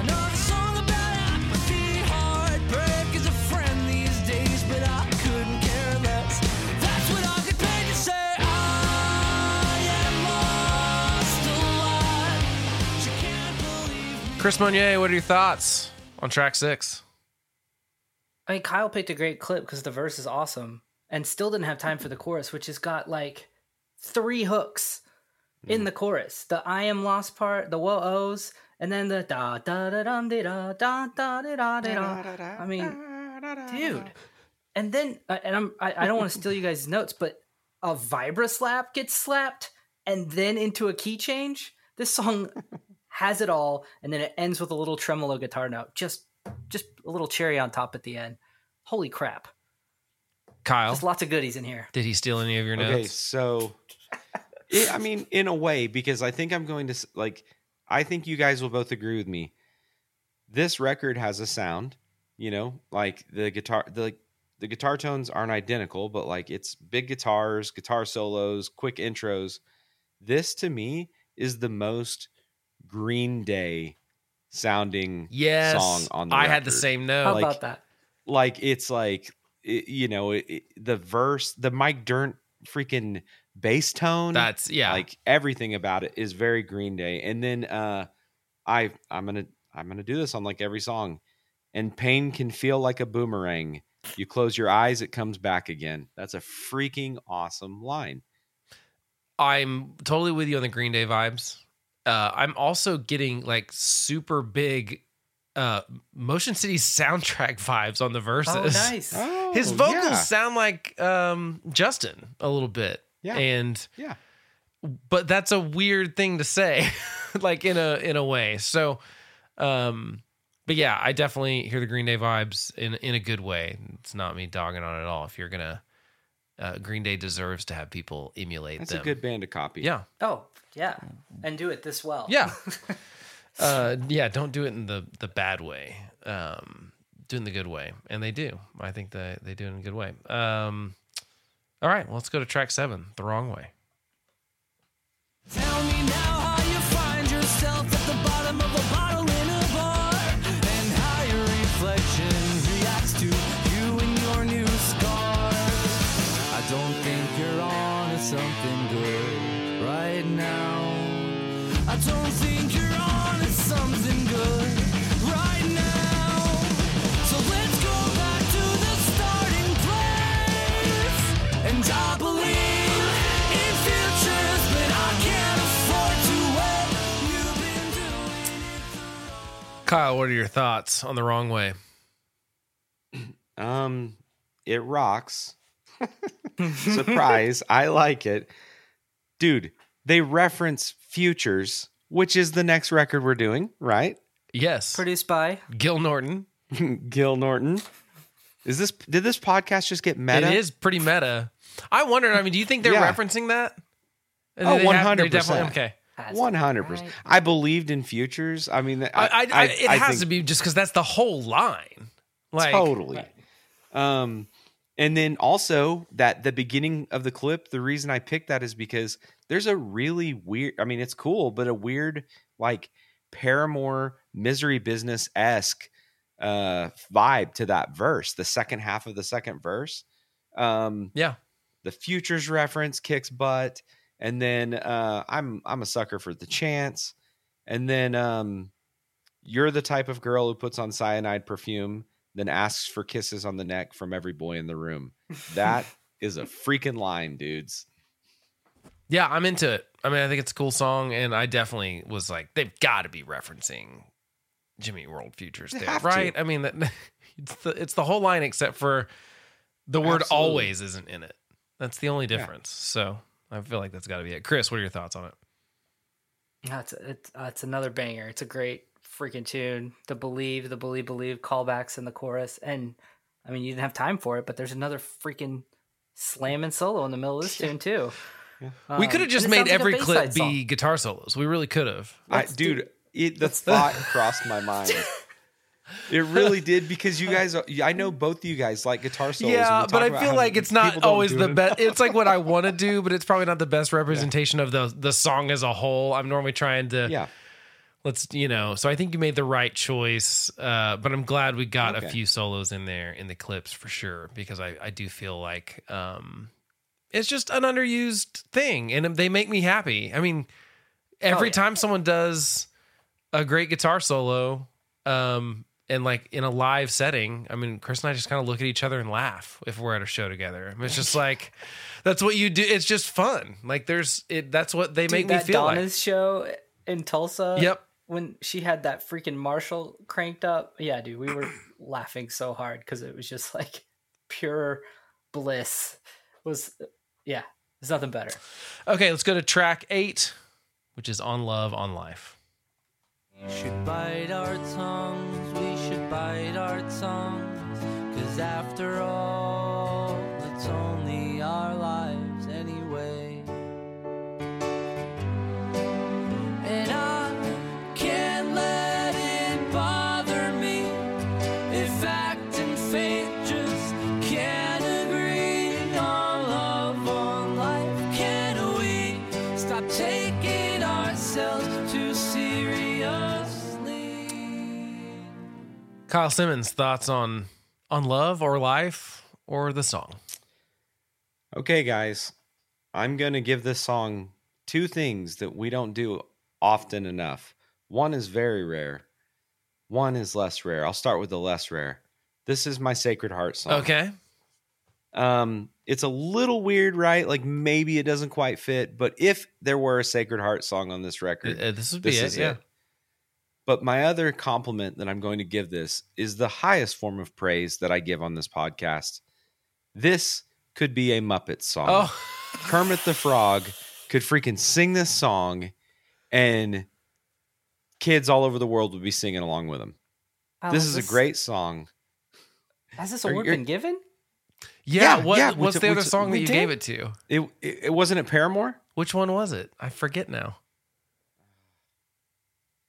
Another song about apathy. Heartbreak is a friend these days, but I couldn't care less. That's what I could pay to say I am lost alive. She can't believe me. Chris Monnier, what are your thoughts on track six? I mean, Kyle picked a great clip because the verse is awesome and still didn't have time for the chorus, which has got like three hooks in the chorus. The I am lost part, the whoa ohs, and then the da da da dum da da da da da da da. I mean, dude. And then, and I'm, I, I don't want to steal you guys' notes, but a vibra slap gets slapped and then into a key change. This song has it all, and then it ends with a little tremolo guitar note. Just, just a little cherry on top at the end. Holy crap, Kyle! There's lots of goodies in here. Did he steal any of your notes? Okay, so. It, I mean, in a way, because I think I'm going to, like, I think you guys will both agree with me. This record has a sound, you know, like the guitar, the the guitar tones aren't identical, but like it's big guitars, guitar solos, quick intros. This to me is the most Green Day sounding yes, song on the I record. Had the same note. How like, about that? Like, it's like, it, you know, it, it, the verse, the Mike Dirnt freaking bass tone, that's yeah like everything about it is very Green Day. And then uh i i'm gonna i'm gonna do this on like every song. And pain can feel like a boomerang, you close your eyes, it comes back again. That's a freaking awesome line. I'm totally with you on the Green Day vibes. uh I'm also getting like super big uh Motion City soundtrack vibes on the verses. Oh, nice. Oh, his vocals yeah. sound like um Justin a little bit. Yeah. And yeah. But that's a weird thing to say, like in a in a way. So um but yeah, I definitely hear the Green Day vibes in in a good way. It's not me dogging on it at all. If you're going to uh, Green Day deserves to have people emulate that's them. That's a good band to copy. Yeah. Oh, yeah. And do it this well. Yeah. uh yeah, don't do it in the the bad way. Um do it in the good way. And they do. I think they they do it in a good way. Um All right, well, let's go to track seven, The Wrong Way. Tell me now how you find yourself at the bottom of a bottle in a bar, and how your reflection reacts to you and your new scar. I don't think you're on to something good right now. I don't think you're on to something good. I believe in futures, but I can't afford to what you've been doing. Kyle, what are your thoughts on The Wrong Way? Um, it rocks. Surprise. I like it. Dude, they reference Futures, which is the next record we're doing, right? Yes. Produced by Gil Norton. Gil Norton. Is this did this podcast just get meta? It is pretty meta. I wonder, I mean, do you think they're yeah. referencing that? And oh, one hundred percent. Okay. one hundred percent. I believed in Futures. I mean, I, I, I, I, it I has think, to be just because that's the whole line. Like, totally. Right. Um, and then also that the beginning of the clip, the reason I picked that is because there's a really weird, I mean, it's cool, but a weird like Paramore Misery Business-esque uh, vibe to that verse. The second half of the second verse. Um, yeah. The Futures reference kicks butt, and then uh, I'm I'm a sucker for The Chance, and then um, you're the type of girl who puts on cyanide perfume, then asks for kisses on the neck from every boy in the room. That is a freaking line, dudes. Yeah, I'm into it. I mean, I think it's a cool song, and I definitely was like, they've got to be referencing Jimmy Eat World Futures, there, right? To. I mean, that, it's the, it's the whole line except for the word Absolutely. Always isn't in it. That's the only difference. Yeah. So I feel like that's got to be it. Chris, what are your thoughts on it? That's it's uh, it's another banger. It's a great freaking tune. The believe, the believe, believe callbacks in the chorus, and I mean you didn't have time for it, but there's another freaking slamming solo in the middle of this tune too. Yeah. Um, we could have just made every like clip song. Be guitar solos. We really could have. I, dude, it, the thought crossed my mind. It really did because you guys, are, I know both of you guys like guitar solos. Yeah, but I feel like it's not always the best. It's like what I want to do, but it's probably not the best representation yeah. of the the song as a whole. I'm normally trying to, yeah. let's, you know, so I think you made the right choice, uh, but I'm glad we got okay. a few solos in there in the clips for sure, because I, I do feel like um, it's just an underused thing and they make me happy. I mean, every oh, yeah. time someone does a great guitar solo, um, And like in a live setting, I mean, Chris and I just kind of look at each other and laugh if we're at a show together. I mean, it's just like, that's what you do. It's just fun. Like there's it. That's what they Dude, make me feel like. That Donna's show in Tulsa. Yep. When she had that freaking Marshall cranked up. Yeah, dude, we were laughing so hard because it was just like pure bliss. It was, yeah, there's nothing better. Okay, let's go to track eight, which is On Love, On Life. We should bite our tongues, we should bite our tongues, because after all, it's only our lives anyway. And I Kyle Simmons, thoughts on on love or life or the song? Okay, guys, I'm going to give this song two things that we don't do often enough. One is very rare. One is less rare. I'll start with the less rare. This is my Sacred Heart song. Okay. Um, it's a little weird, right? Like maybe it doesn't quite fit, but if there were a Sacred Heart song on this record, uh, this would be this it, yeah. It. But my other compliment that I'm going to give this is the highest form of praise that I give on this podcast. This could be a Muppet song. Oh. Kermit the Frog could freaking sing this song, and kids all over the world would be singing along with him. Wow, this is this, a great song. Has this award been given? Yeah. yeah, what, yeah what's the other song that you did? gave it to? It, it, it wasn't at Paramore? Which one was it? I forget now.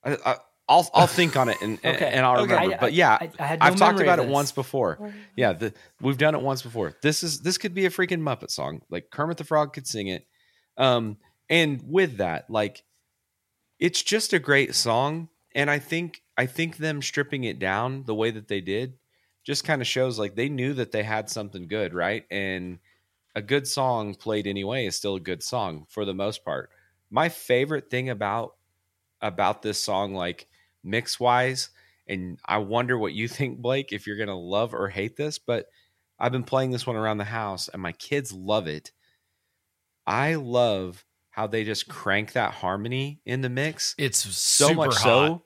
I... I I'll I'll think on it and okay. and I'll remember. Okay. I, but yeah, I, I had no I've talked about it once before. Yeah, the, we've done it once before. This is this could be a freaking Muppet song. Like Kermit the Frog could sing it. Um, and with that, like, it's just a great song. And I think I think them stripping it down the way that they did just kind of shows like they knew that they had something good, right? And a good song played anyway is still a good song for the most part. My favorite thing about about this song, like, mix wise, and I wonder what you think, Blake, if you're gonna love or hate this, but I've been playing this one around the house and my kids love it. I love how they just crank that harmony in the mix. It's so much so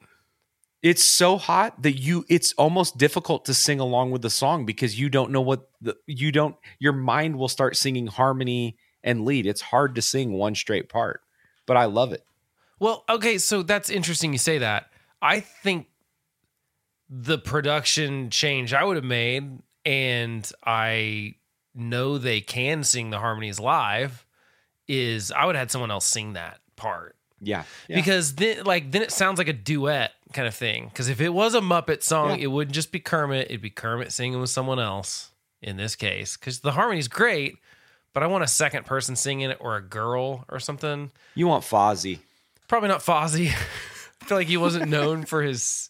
it's so hot that you it's almost difficult to sing along with the song because you don't know what the you don't your mind will start singing harmony and lead. It's hard to sing one straight part, but I love it. Well, okay, so that's interesting you say that. I think the production change I would have made, and I know they can sing the harmonies live, is I would have had someone else sing that part. Yeah. yeah. Because then like then it sounds like a duet kind of thing. Because if it was a Muppet song, yeah. it wouldn't just be Kermit. It'd be Kermit singing with someone else in this case. Because the harmony's great, but I want a second person singing it or a girl or something. You want Fozzie. Probably not Fozzie. I feel like he wasn't known for his...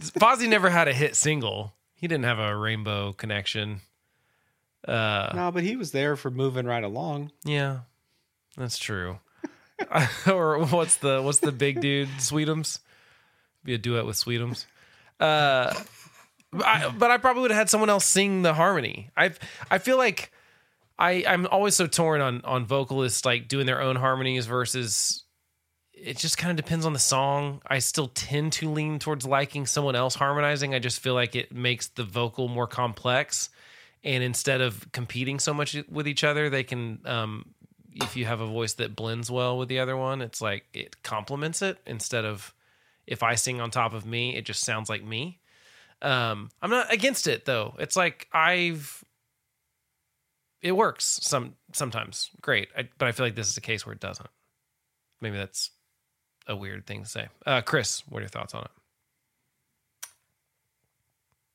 Fozzie never had a hit single. He didn't have a Rainbow Connection. Uh, no, but he was there for Moving Right Along. Yeah, that's true. Or what's the what's the big dude, Sweetums? Be a duet with Sweetums. Uh, but, I, but I probably would have had someone else sing the harmony. I I feel like I, I'm always so torn on on vocalists like doing their own harmonies versus... It just kind of depends on the song. I still tend to lean towards liking someone else harmonizing. I just feel like it makes the vocal more complex. And instead of competing so much with each other, they can, um, if you have a voice that blends well with the other one, it's like it complements it instead of if I sing on top of me, it just sounds like me. Um, I'm not against it though. It's like I've, it works some sometimes great. I, but I feel like this is a case where it doesn't. Maybe that's a weird thing to say. Uh, Chris, what are your thoughts on it?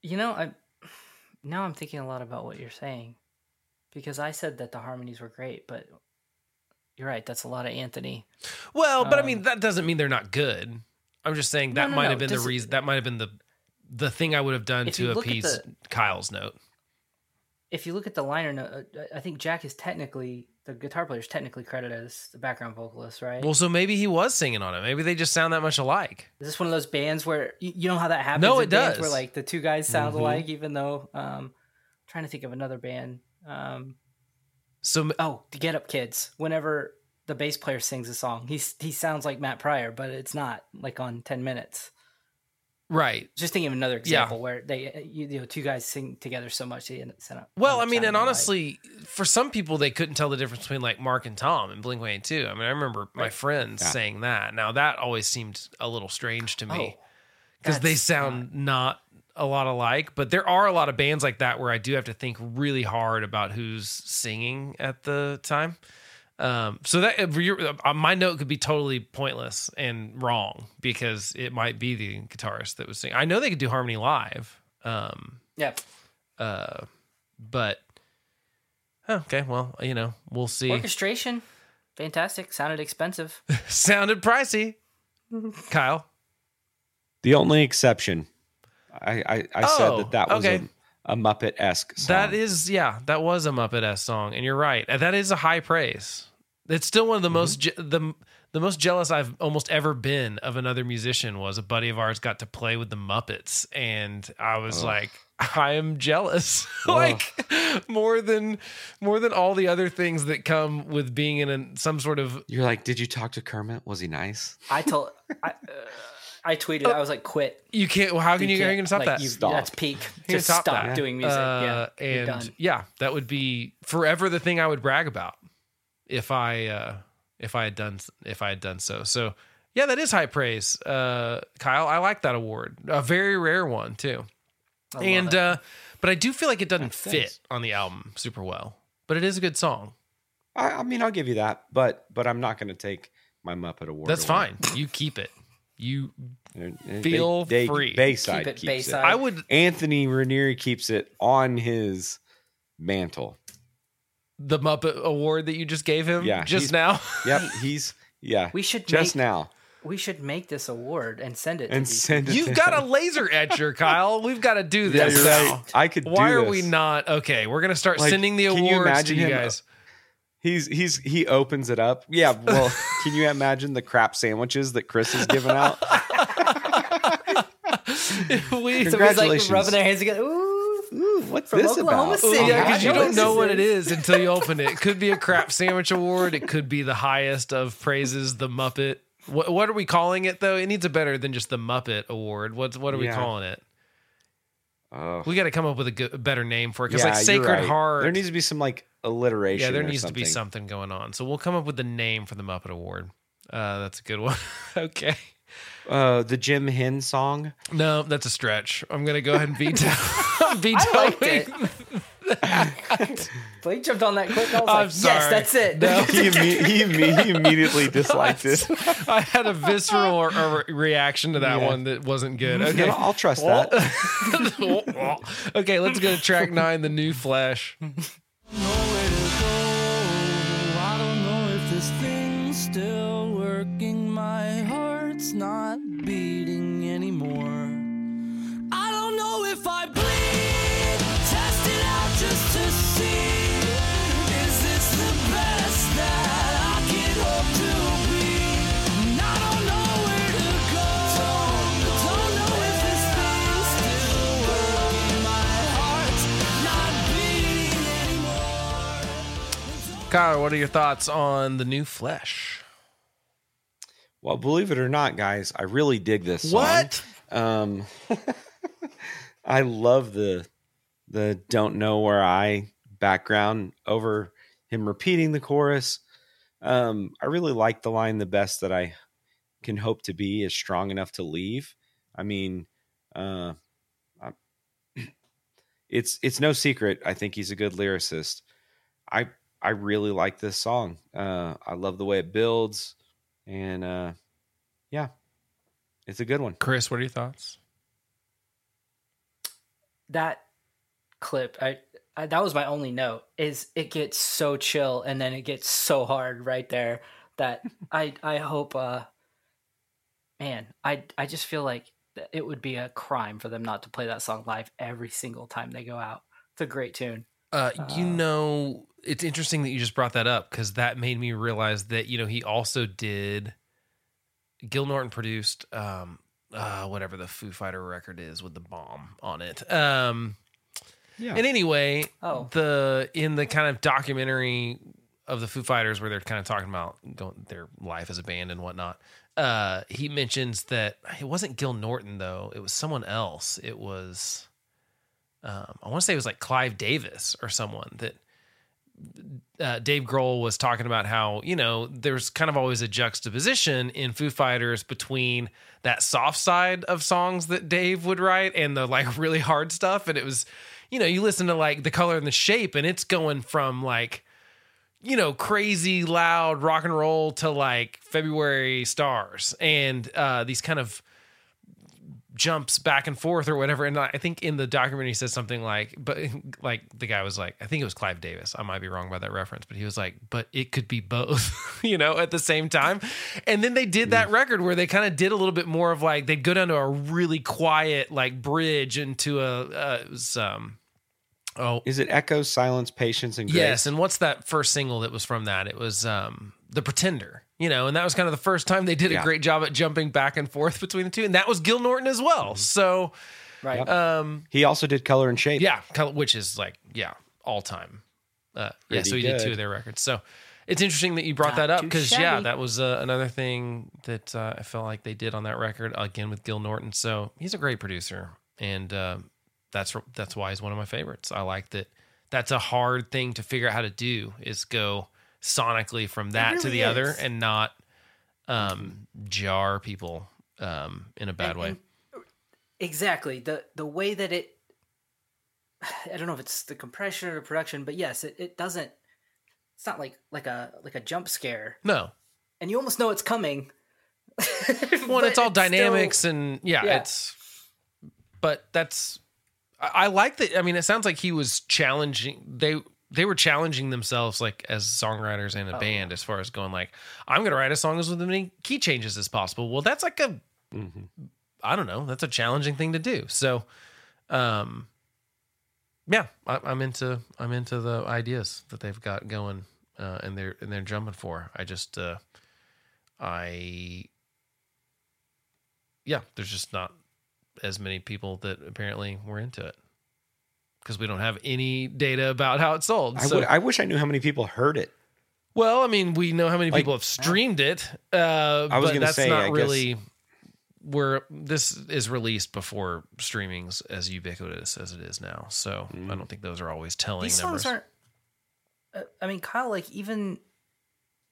You know, I now I'm thinking a lot about what you're saying because I said that the harmonies were great, but you're right. That's a lot of Anthony. Well, but um, I mean, that doesn't mean they're not good. I'm just saying that no, no, might no, have been the reason. That might have been the the thing I would have done to appease the, Kyle's note. If you look at the liner note, I think Jack is technically the guitar player is technically credited as the background vocalist, right? Well, so maybe he was singing on it. Maybe they just sound that much alike. Is this one of those bands where you, you know how that happens? No, it does. Where like the two guys sound mm-hmm. alike, even though um, I'm trying to think of another band. Um, so oh, the Get Up Kids. Whenever the bass player sings a song, he he sounds like Matt Pryor, but it's not like on ten minutes. Right. Just thinking of another example yeah. where they, you, you know, two guys sing together so much they end up set up. Well, I mean, and honestly, like, for some people, they couldn't tell the difference between like Mark and Tom and Blink one eighty-two. I mean, I remember right. my friends yeah. saying that. Now that always seemed a little strange to me because oh, they sound yeah. not a lot alike. But there are a lot of bands like that where I do have to think really hard about who's singing at the time. Um, so that your, uh, my note could be totally pointless and wrong because it might be the guitarist that was singing. I know they could do harmony live. Um, yeah. Uh, but okay, well, you know, we'll see. Orchestration, fantastic. Sounded expensive. Sounded pricey. Kyle, the only exception. I I, I oh, said that that was okay. a A Muppet-esque song. That is, yeah, that was a Muppet-esque song, and you're right. That is a high praise. It's still one of the mm-hmm. most je- the the most jealous I've almost ever been of another musician. Was a buddy of ours got to play with the Muppets, and I was oh. like, I'm jealous, oh. like more than more than all the other things that come with being in a, some sort of. You're like, did you talk to Kermit? Was he nice? I told. I, uh... I tweeted. Oh, I was like, "Quit! You can't. Well, how can you? How can you stop like, that? You, stop. That's peak. Just stop, stop doing music. Uh, yeah, and done. yeah, that would be forever the thing I would brag about if I uh, if I had done if I had done so. So yeah, that is high praise, uh, Kyle. I like that award. A very rare one too. I and uh, but I do feel like it doesn't That's fit nice. on the album super well. But it is a good song. I, I mean, I'll give you that. But but I'm not going to take my Muppet award. That's away. fine. You keep it. You feel they, they, free. Bayside keep it, keeps Bayside. it. I would. Anthony Raneri keeps it on his mantle. The Muppet Award that you just gave him, yeah, just now. Yep, he's yeah. We should just make, now. We should make this award and send it. And to send people. it. You've got a laser etcher, Kyle. We've got to do this. Yeah, you're right. I could. Why do are this. we not? Okay, we're gonna start like, sending the awards you to you guys. Him? He's he's he opens it up. Yeah, well, can you imagine the crap sandwiches that Chris has given out? we, Congratulations. Like rubbing their hands together. Ooh, Ooh what's from this Oklahoma about? City. Yeah, because you don't know what it is until you open it. It could be a crap sandwich award. It could be the highest of praises, the Muppet. What what are we calling it though? It needs a better than just the Muppet Award. What's what are yeah. we calling it? Oh. We got to come up with a, good, a better name for it because yeah, like Sacred right. Heart. There needs to be some like alliteration. Yeah, there needs something. to be something going on. So we'll come up with the name for the Muppet Award. Uh, that's a good one. Okay. Uh, the Jim Henn song. No, that's a stretch. I'm gonna go ahead and veto. veto I liked it. That. Blake jumped on that quick. I was I'm like, sorry. yes, that's it. No. he, imme- he, imme- he immediately disliked it. I had a visceral or, or reaction to that yeah. one that wasn't good. Okay, I'll trust that. Okay, let's go to track nine. The New Flesh. Nowhere to go. I don't know if this thing's still working. My heart's not beating anymore. I don't know if I bleed. Test it out just to see. Is this the best that I can hope to be? And I don't know where to go. Don't, don't know if this thing's still working. My heart's not beating anymore. Kyle, what are your thoughts on The New Flesh? Well, believe it or not, guys, I really dig this song. What? Um, I love the the "Don't Know Where I" background over him repeating the chorus. Um, I really like the line, "The best that I can hope to be is strong enough to leave." I mean, uh, I, it's it's no secret. I think he's a good lyricist. I I really like this song. Uh, I love the way it builds. And uh, yeah, it's a good one. Chris, what are your thoughts? That clip, I, I that was my only note. Is it gets so chill and then it gets so hard right there that I I hope uh, man, I I just feel like it would be a crime for them not to play that song live every single time they go out. It's a great tune. Uh, you uh, know, it's interesting that you just brought that up, because that made me realize that, you know, he also did, Gil Norton produced um, uh, whatever the Foo Fighter record is with the bomb on it. Um, yeah. And anyway, oh. the in the kind of documentary of the Foo Fighters where they're kind of talking about going, their life as a band and whatnot, uh, he mentions that it wasn't Gil Norton, though. It was someone else. It was... Um, I want to say it was like Clive Davis or someone that uh, Dave Grohl was talking about how, you know, there's kind of always a juxtaposition in Foo Fighters between that soft side of songs that Dave would write and the like really hard stuff. And it was, you know, you listen to like The Color and the Shape and it's going from like, you know, crazy loud rock and roll to like February Stars and uh, these kind of jumps back and forth or whatever. And I think in the documentary he says something like, but like the guy was like, I think it was Clive Davis. I might be wrong by that reference, but he was like, but it could be both, you know, at the same time. And then they did that record where they kind of did a little bit more of like, they'd go down to a really quiet, like bridge into a, uh, it was, um, oh, is it Echo, Silence, Patience, and Grace? Yes. And what's that first single that was from that? It was, um, The Pretender, you know, and that was kind of the first time they did yeah. a great job at jumping back and forth between the two. And that was Gil Norton as well. So, right. Um, he also did Color and Shape. Yeah. Which is like, yeah, all time. Uh, yeah. So he good. did two of their records. So it's interesting that you brought Not that up because, yeah, that was uh, another thing that uh, I felt like they did on that record again with Gil Norton. So he's a great producer. And uh, that's, that's why he's one of my favorites. I like that. That's a hard thing to figure out how to do is go sonically from that really to the is. other and not um jar people um in a bad and, way and exactly the the way that it I don't know if it's the compression or the production, but yes, it, it doesn't it's not like like a like a jump scare. No, and you almost know it's coming. Well, it's all it's dynamics still, and yeah, yeah it's but that's I, I like that. I mean, it sounds like he was challenging they They were challenging themselves like as songwriters and a oh, band yeah. as far as going like, I'm going to write a song with as many key changes as possible. Well, that's like a, mm-hmm. I don't know. That's a challenging thing to do. So, um, yeah, I, I'm into, I'm into the ideas that they've got going, uh, and they're, and they're jumping for. I just, uh, I, yeah, there's just not as many people that apparently were into it, because we don't have any data about how it sold. So. I, would, I wish I knew how many people heard it. Well, I mean, we know how many like, people have streamed it, uh, I was but that's say, not I really guess... where this is released before streaming's as ubiquitous as it is now. So mm. I don't think those are always telling These numbers. Songs aren't, I mean, Kyle, like even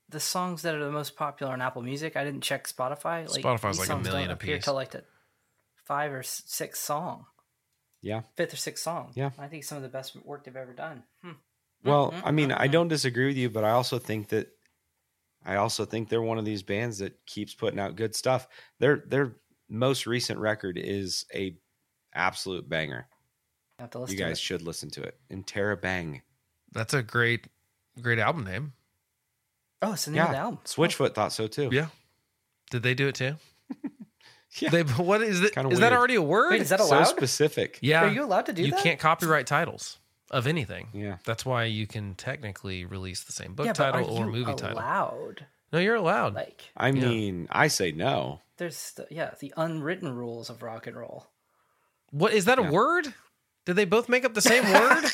the songs that are the most popular on Apple Music, I didn't check Spotify. Like, Spotify's like a million a piece. Till like the five or six song. Yeah. Fifth or sixth song. Yeah. I think some of the best work they've ever done. Hmm. Well, mm-hmm. I mean, mm-hmm. I don't disagree with you, but I also think that I also think they're one of these bands that keeps putting out good stuff. Their their most recent record is a absolute banger. You, have to listen you guys to it. should listen to it. Interrobang. That's a great great album name. Oh, it's a new yeah. album. Switchfoot oh. thought so too. Yeah. Did they do it too? Yeah. They, what is that? Is weird. that already a word? Wait, is that allowed? So specific. Yeah. Are you allowed to do you that? You can't copyright titles of anything. Yeah. That's why you can technically release the same book yeah, title or movie allowed? title. Allowed? No, you're allowed. Like, I mean, know. I say no. There's the, yeah, the unwritten rules of rock and roll. What is that yeah. a word? Did they both make up the same word?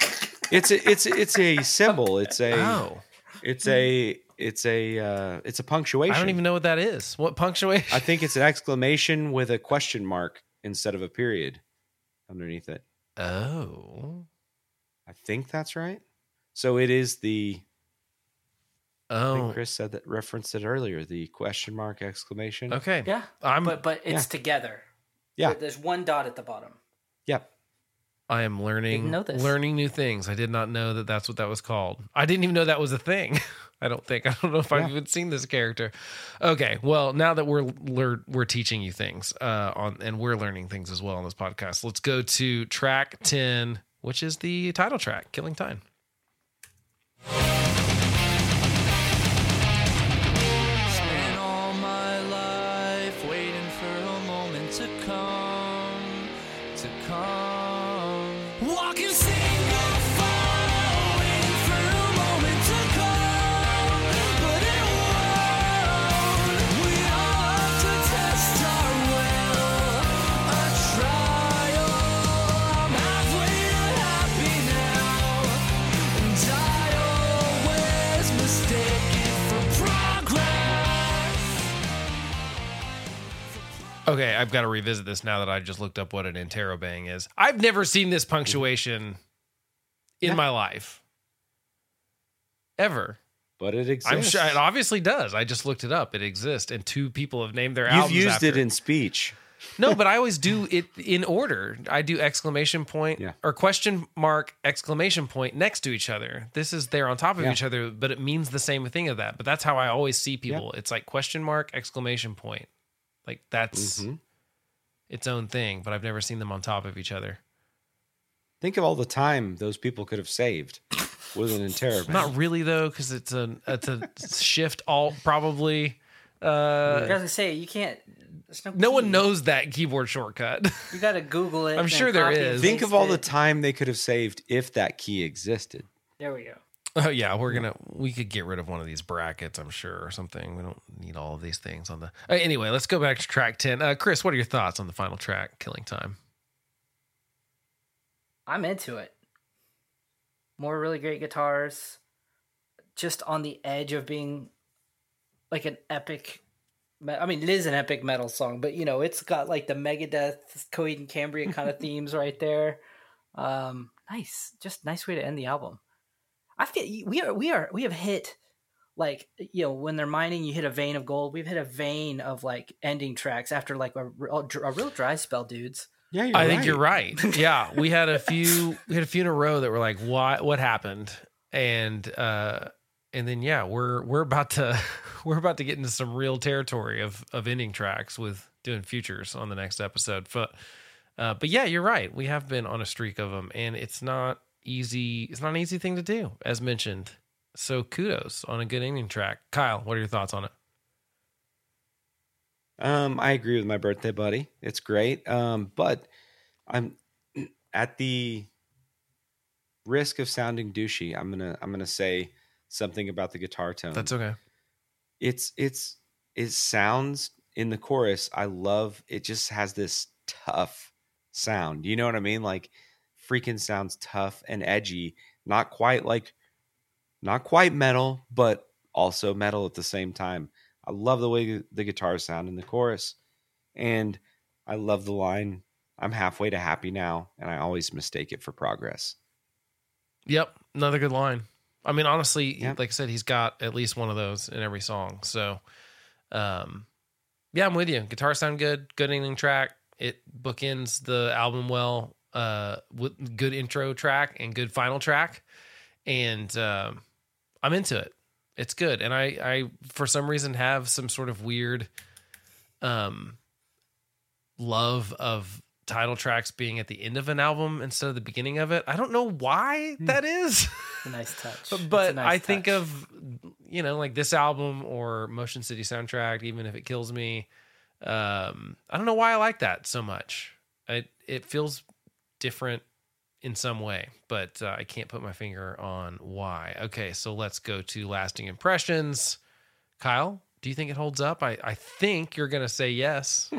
It's a, it's it's a symbol. It's a oh. It's a It's a uh, it's a punctuation. I don't even know what that is. What punctuation? I think it's an exclamation with a question mark instead of a period underneath it. Oh, I think that's right. So it is the. Oh, I think Chris said that referenced it earlier. The question mark exclamation. Okay, yeah, I'm, but but it's yeah. together. Yeah, there's one dot at the bottom. Yep. Yeah. I am learning learning new things. I did not know that that's what that was called. I didn't even know that was a thing. I don't think. I don't know if yeah. I've even seen this character. Okay, well, now that we're we're, we're teaching you things uh, on and we're learning things as well on this podcast, let's go to track ten, which is the title track, Killing Time. Spent all my life waiting for a moment to come, to come. Walking single file Okay, I've got to revisit this now that I just looked up what an interrobang is. I've never seen this punctuation in yeah. my life. Ever. But it exists. I'm sure it obviously does. I just looked it up. It exists, and two people have named their You've albums You've used after. It in speech. No, but I always do it in order. I do exclamation point yeah. or question mark exclamation point next to each other. This is they're on top of yeah. each other, but it means the same thing as that. But that's how I always see people. Yeah. It's like question mark, exclamation point. Like that's mm-hmm. its own thing, but I've never seen them on top of each other. Think of all the time those people could have saved with an interrobang. Not really though, because it's a it's a shift alt probably. Uh, I was gonna say you can't. No, no one knows that keyboard shortcut. You got to Google it. I'm sure there is. Think of all it. the time they could have saved if that key existed. There we go. Oh yeah, we're gonna we could get rid of one of these brackets, I'm sure, or something. We don't need all of these things on the. Uh, anyway, let's go back to track ten. Uh, Chris, what are your thoughts on the final track, "Killing Time"? I'm into it. More really great guitars, just on the edge of being like an epic. I mean, it is an epic metal song, but, you know, it's got like the Megadeth, Coheed and Cambria kind of themes right there. Um, nice. Just nice way to end the album. I feel we are, we are, we have hit like, you know, when they're mining, you hit a vein of gold. We've hit a vein of like ending tracks after like a, a real dry spell, dudes. Yeah, you're I right. think you're right. Yeah. We had a few, we had a few in a row that were like, what, what happened? And, uh, And then yeah, we're we're about to we're about to get into some real territory of of ending tracks with doing futures on the next episode. But uh, but yeah, you're right. We have been on a streak of them, and it's not easy. It's not an easy thing to do, as mentioned. So kudos on a good ending track. Kyle, what are your thoughts on it? Um, I agree with my birthday buddy. It's great. Um, but I'm at the risk of sounding douchey. I'm gonna I'm gonna say. Something about the guitar tone. That's okay. It's it's it sounds in the chorus. I love it. Just has this tough sound. You know what I mean? Like freaking sounds tough and edgy. Not quite like, not quite metal, but also metal at the same time. I love the way the guitars sound in the chorus, and I love the line. I'm halfway to happy now, and I always mistake it for progress. Yep, another good line. I mean, honestly, yep. like I said, he's got at least one of those in every song. So, um, yeah, I'm with you. Guitar sound good. Good ending track. It bookends the album well. Uh, with good intro track and good final track. And um, I'm into it. It's good. And I, I, for some reason, have some sort of weird um, love of title tracks being at the end of an album instead of the beginning of it. I don't know why that is. A nice touch. But nice I touch. think of, you know, like this album or Motion City Soundtrack, Even If It Kills Me. Um, I don't know why I like that so much. It, it feels different in some way, but uh, I can't put my finger on why. Okay, so let's go to lasting impressions. Kyle, do you think it holds up? I, I think you're going to say yes.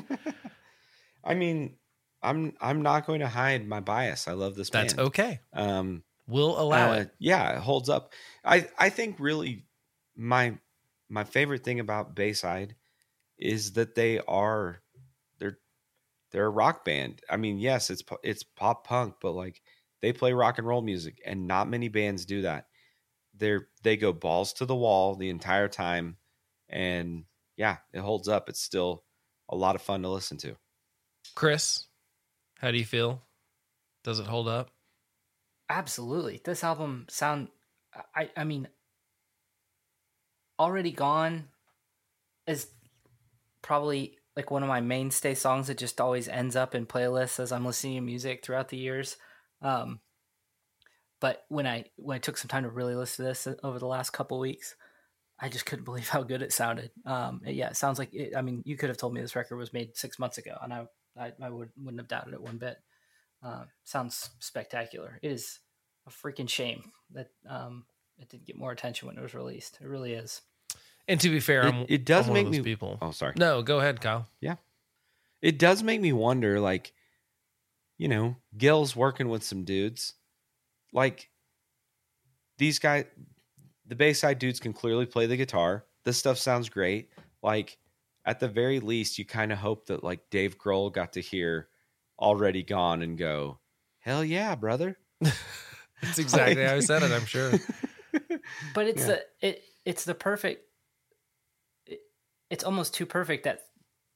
I mean... I'm I'm not going to hide my bias. I love this band. That's okay. Um, we'll allow uh, it. Yeah, it holds up. I, I think really my my favorite thing about Bayside is that they are they're they're a rock band. I mean, yes, it's it's pop punk, but like they play rock and roll music, and not many bands do that. They're they go balls to the wall the entire time, and yeah, it holds up. It's still a lot of fun to listen to. Chris, how do you feel? Does it hold up? Absolutely. This album sound, I, I mean, Already Gone is probably like one of my mainstay songs that just always ends up in playlists as I'm listening to music throughout the years. Um, but when I when I took some time to really listen to this over the last couple of weeks, I just couldn't believe how good it sounded. Um, yeah, it sounds like, it, I mean, you could have told me this record was made six months ago, and I I, I would, wouldn't have doubted it one bit. Uh, sounds spectacular. It is a freaking shame that um, it didn't get more attention when it was released. It really is. And to be fair, it, I'm, it does I'm make one of those me, people. Oh, sorry. No, go ahead, Kyle. Yeah. It does make me wonder, like, you know, Gil's working with some dudes. Like, these guys, the Bayside dudes can clearly play the guitar. This stuff sounds great. Like, at the very least, you kind of hope that like Dave Grohl got to hear Already Gone and go, hell yeah, brother. That's exactly like, how I said it, I'm sure. But it's yeah. the it it's the perfect. It, it's almost too perfect that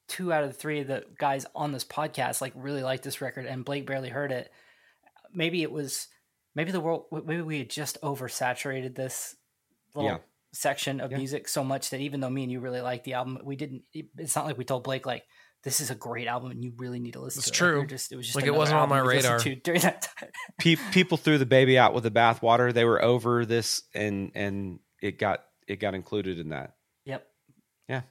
two out of the three of the guys on this podcast like really liked this record, and Blake barely heard it. Maybe it was maybe the world. Maybe we had just oversaturated this little yeah. section of yeah. music so much that even though me and you really liked the album, we didn't. It's not like we told Blake like, this is a great album and you really need to listen it's to it. It's true. Like, just, it was just like it wasn't on my radar during that time. Pe- people threw the baby out with the bathwater. They were over this and and it got it got included in that. Yep. Yeah.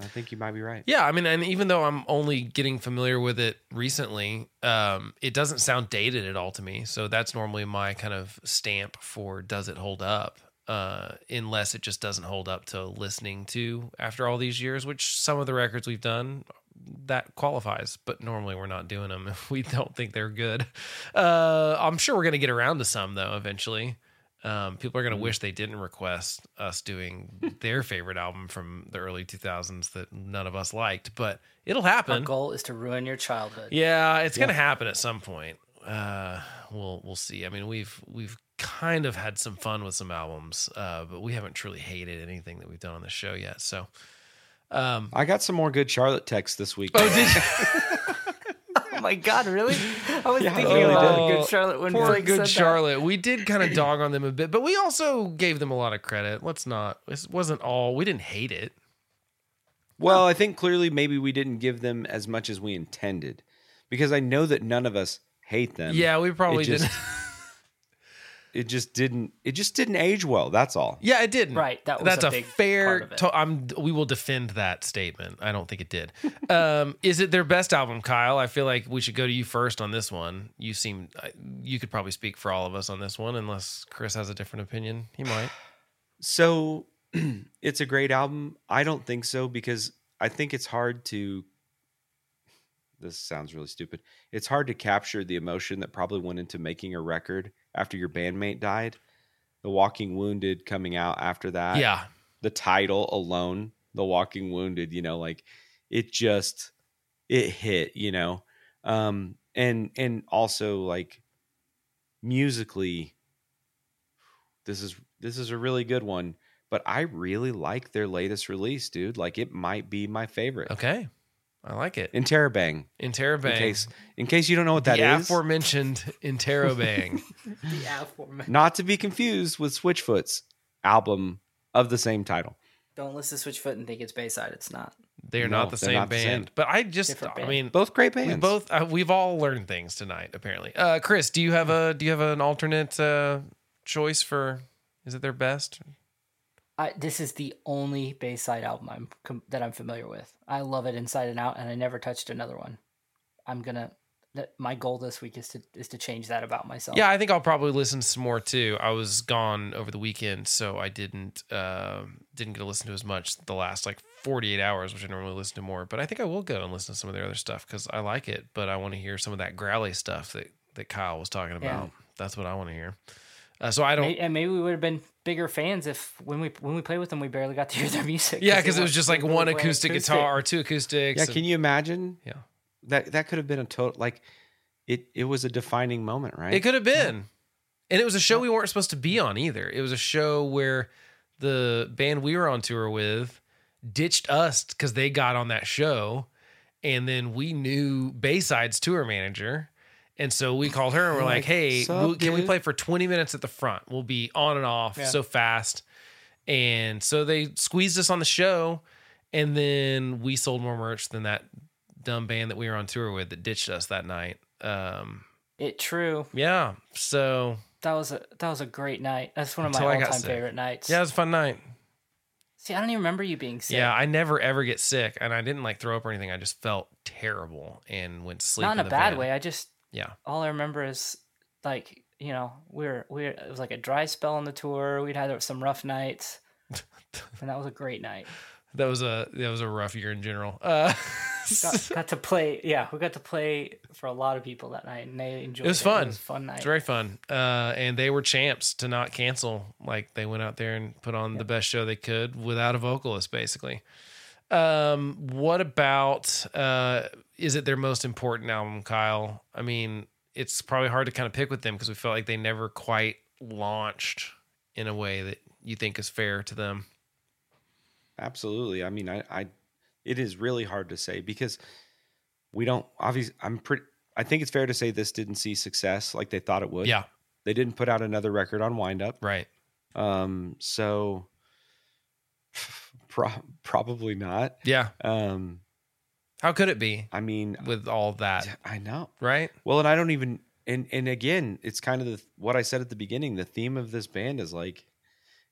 I think you might be right. Yeah. I mean, and even though I'm only getting familiar with it recently, um, it doesn't sound dated at all to me. So that's normally my kind of stamp for does it hold up? Uh, unless it just doesn't hold up to listening to after all these years, which some of the records we've done that qualifies, but normally we're not doing them if we don't think they're good. Uh, I'm sure we're going to get around to some though. Eventually, um, people are going to mm-hmm. wish they didn't request us doing their favorite album from the early two thousands that none of us liked, but it'll happen. Our goal is to ruin your childhood. Yeah. It's yeah. going to happen at some point. Uh, we'll, we'll see. I mean, we've, we've, kind of had some fun with some albums, uh, but we haven't truly hated anything that we've done on the show yet. So, um, I got some more Good Charlotte texts this week. Oh, did you? Oh my God, really? I was yeah, thinking really about did. Good Charlotte when poor Blake Good said Charlotte. That. We did kind of dog on them a bit, but we also gave them a lot of credit. Let's not. It wasn't all. We didn't hate it. Well, I think clearly maybe we didn't give them as much as we intended, because I know that none of us hate them. Yeah, we probably just, didn't. It just didn't. It just didn't age well. That's all. Yeah, it didn't. Right. That was that's a, a big fair. Part of it. To, I'm. We will defend that statement. I don't think it did. um, is it their best album, Kyle? I feel like we should go to you first on this one. You seem. You could probably speak for all of us on this one, unless Chris has a different opinion. He might. So, it's a great album. I don't think so because I think it's hard to. This sounds really stupid. It's hard to capture the emotion that probably went into making a record after your bandmate died. The Walking Wounded coming out after that. Yeah. The title alone, The Walking Wounded, you know, like it just, it hit, you know? Um, and, and also like musically, this is, this is a really good one, but I really like their latest release, dude. Like it might be my favorite. Okay. I like it. Interrobang. Interrobang. In case, in case you don't know what that the is. The aforementioned Interrobang. The aforementioned. Not to be confused with Switchfoot's album of the same title. Don't listen to Switchfoot and think it's Bayside. It's not. They're no, not the they're same not band. The same. But I just, I mean. Both great bands. We both, uh, we've all learned things tonight, apparently. Uh, Chris, do you have a do you have an alternate uh, choice for, is it their best? I, this is the only Bayside album I'm com- that I'm familiar with. I love it inside and out, and I never touched another one. I'm gonna. That, my goal this week is to is to change that about myself. Yeah, I think I'll probably listen to some more too. I was gone over the weekend, so I didn't uh, didn't get to listen to as much the last like forty-eight hours, which I normally listen to more. But I think I will go and listen to some of their other stuff because I like it. But I want to hear some of that growly stuff that that Kyle was talking about. Yeah. That's what I want to hear. Uh, so I don't, and maybe we would have been bigger fans if when we when we played with them, we barely got to hear their music. Yeah, because it was just like one acoustic, acoustic guitar or two acoustics. Yeah, and, can you imagine? Yeah, that that could have been a total like it. It was a defining moment, right? It could have been, yeah. And it was a show we weren't supposed to be on either. It was a show where the band we were on tour with ditched us because they got on that show, and then we knew Bayside's tour manager. And so we called her and we're like, hey, up, can we play for twenty minutes at the front? We'll be on and off yeah. so fast. And so they squeezed us on the show. And then we sold more merch than that dumb band that we were on tour with that ditched us that night. Um, it true. Yeah. So that was a, that was a great night. That's one of my all time favorite nights. Yeah, it was a fun night. See, I don't even remember you being sick. Yeah, I never, ever get sick. And I didn't like throw up or anything. I just felt terrible and went to sleep. Not in a bad way. I just... Yeah. All I remember is like, you know, we were, we were, it was like a dry spell on the tour. We'd had some rough nights and that was a great night. That was a, that was a rough year in general. Uh, got, got to play. Yeah. We got to play for a lot of people that night and they enjoyed it. Was it. Fun. It was fun night. It was very fun. Uh, and they were champs to not cancel. Like they went out there and put on yep. the best show they could without a vocalist basically. Um, what about, uh, is it their most important album, Kyle? I mean, it's probably hard to kind of pick with them because we felt like they never quite launched in a way that you think is fair to them. Absolutely. I mean, I, I it is really hard to say because we don't obviously, I'm pretty, I think it's fair to say this didn't see success like they thought it would. Yeah. They didn't put out another record on Wind Up. Right. Um, so pro- probably not. Yeah. Um, how could it be? I mean, with all that, I know. Right. Well, and I don't even, and, and again, it's kind of the, what I said at the beginning, the theme of this band is like,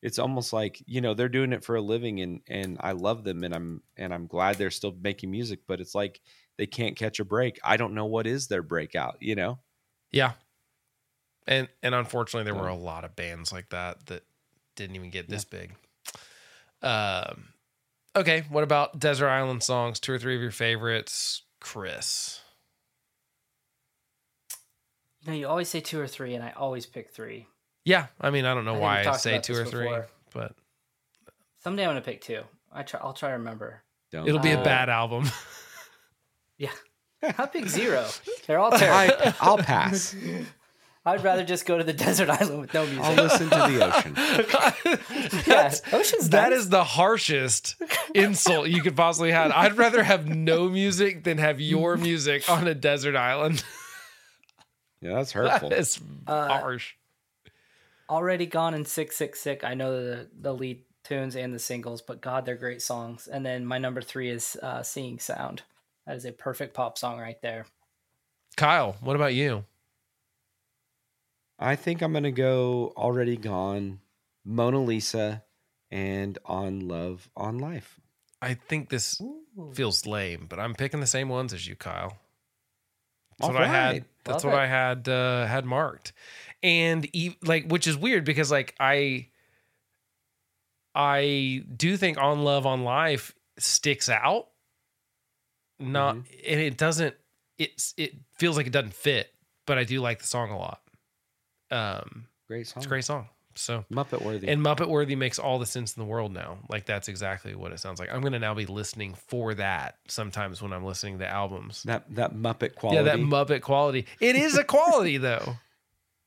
it's almost like, you know, they're doing it for a living and, and I love them and I'm, and I'm glad they're still making music, but it's like, they can't catch a break. I don't know what is their breakout, you know? Yeah. And and unfortunately, there were a lot of bands like that that didn't even get this yeah. big. Um, okay, what about Desert Island songs? Two or three of your favorites, Chris? No, you always say two or three, and I always pick three. Yeah, I mean, I don't know I why I say two or before. three, but someday I'm gonna pick two. I try. I'll try to remember. Don't. It'll be uh, a bad album. Yeah, I'll pick zero. They're all terrible. I, I'll pass. I'd rather just go to the desert island with no music. I'll listen to the ocean. Yeah, ocean's that nice. Is the harshest insult you could possibly have. I'd rather have no music than have your music on a desert island. Yeah, that's hurtful. It's that harsh. Uh, Already Gone and six six six. I know the, the lead tunes and the singles, but God, they're great songs. And then my number three is uh, Seeing Sound. That is a perfect pop song right there. Kyle, what about you? I think I'm going to go Already Gone, Mona Lisa, and On Love, On Life. I think this Ooh. feels lame, but I'm picking the same ones as you, Kyle. That's All what right. I had. That's Love what it. I had uh, had marked, and e- like, which is weird because like I, I do think On Love, On Life sticks out. Not mm-hmm. and it doesn't. It's it feels like it doesn't fit, but I do like the song a lot. Um, great song. It's a great song. So Muppet Worthy. And Muppet Worthy makes all the sense in the world now. Like that's exactly what it sounds like. I'm going to now be listening for that sometimes when I'm listening to albums. That that Muppet quality. Yeah, that Muppet quality. It is a quality though.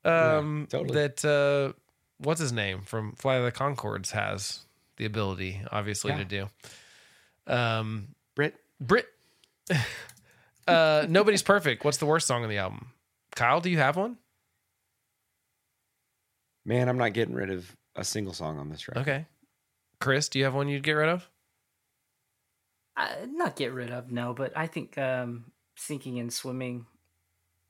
Um, yeah, totally. That uh, what's his name from Flight of the Conchords has the ability obviously yeah. to do. Um, Brit Brit. uh, nobody's perfect. What's the worst song on the album? Kyle, do you have one? Man, I'm not getting rid of a single song on this record. Okay. Chris, do you have one you'd get rid of? Uh, not get rid of, no, but I think um, Sinking and Swimming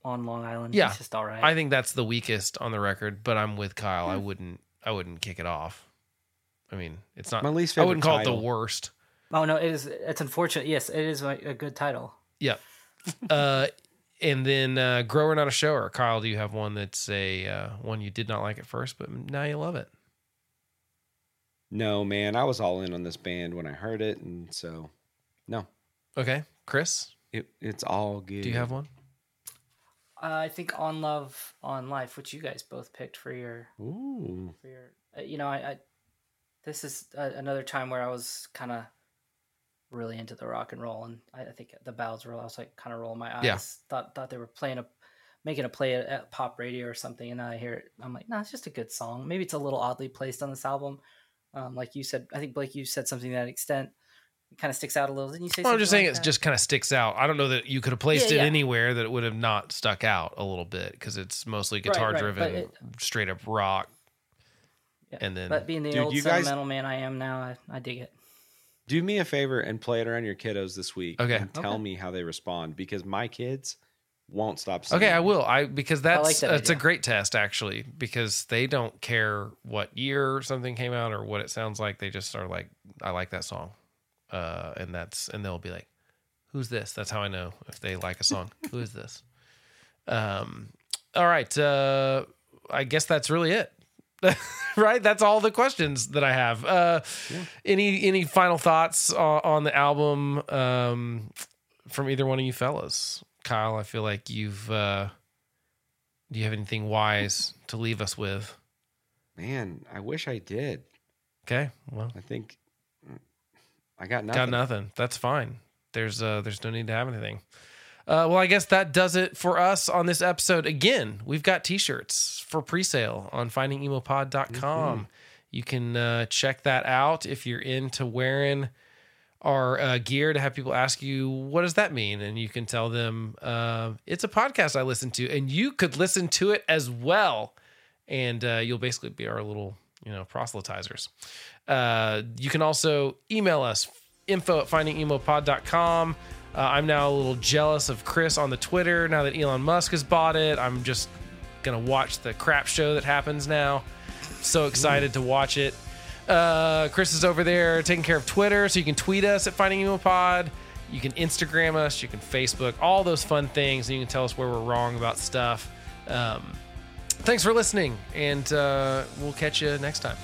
on Long Island yeah. is just all right. I think that's the weakest on the record, but I'm with Kyle. Mm-hmm. I wouldn't I wouldn't kick it off. I mean, it's not my least favorite I wouldn't call title. It the worst. Oh, no, it is. It's unfortunate. Yes, it is a good title. Yeah. Uh, and then uh, Grower Not a Shower. Kyle, do you have one that's a uh, one you did not like at first, but now you love it? No, man. I was all in on this band when I heard it, and so, no. Okay. Chris? It, it's all good. Do you have one? Uh, I think On Love, On Life, which you guys both picked for your... Ooh. For your, uh, you know, I, I this is uh, another time where I was kind of... really into the rock and roll, and I think the Bowels were. I was like, kind of rolling my eyes. Yeah. Thought thought they were playing a, making a play at, at pop radio or something, and I hear it. I'm like, no, nah, it's just a good song. Maybe it's a little oddly placed on this album, um, like you said. I think Blake, you said something to that extent. It kind of sticks out a little. Didn't you say? Well, I'm just saying like it just kind of sticks out. I don't know that you could have placed yeah, it yeah. anywhere that it would have not stuck out a little bit because it's mostly guitar right, right. driven, it, straight up rock. Yeah. And then, but being the dude, old sentimental guys... man I am now, I, I dig it. Do me a favor and play it around your kiddos this week. Okay. And tell okay. me how they respond because my kids won't stop singing. Okay, I will. I because that's I like that it's idea. A great test actually because they don't care what year something came out or what it sounds like. They just are like, I like that song, uh, and that's and they'll be like, who's this? That's how I know if they like a song. Who is this? Um. All right. Uh, I guess that's really it. Right, that's all the questions that I have. Uh, yeah. Any any final thoughts on, on the album um, from either one of you fellas? Kyle, I feel like you've. Uh, do you have anything wise to leave us with? Man, I wish I did. Okay, well, I think I got nothing. Got nothing. That's fine. There's uh, there's no need to have anything. Uh, well, I guess that does it for us on this episode. Again, we've got T-shirts for pre-sale on finding emo pod dot com. Mm-hmm. You can uh, check that out if you're into wearing our uh, gear, to have people ask you, what does that mean? And you can tell them, uh, it's a podcast I listen to, and you could listen to it as well. And uh, you'll basically be our little, you know, proselytizers. Uh, you can also email us, info at finding emo pod dot com. Uh, I'm now a little jealous of Chris on the Twitter. Now that Elon Musk has bought it, I'm just going to watch the crap show that happens now. So excited mm. to watch it. Uh, Chris is over there taking care of Twitter, so you can tweet us at Finding Emo Pod. You can Instagram us. You can Facebook. All those fun things. And you can tell us where we're wrong about stuff. Um, thanks for listening, and uh, we'll catch you next time.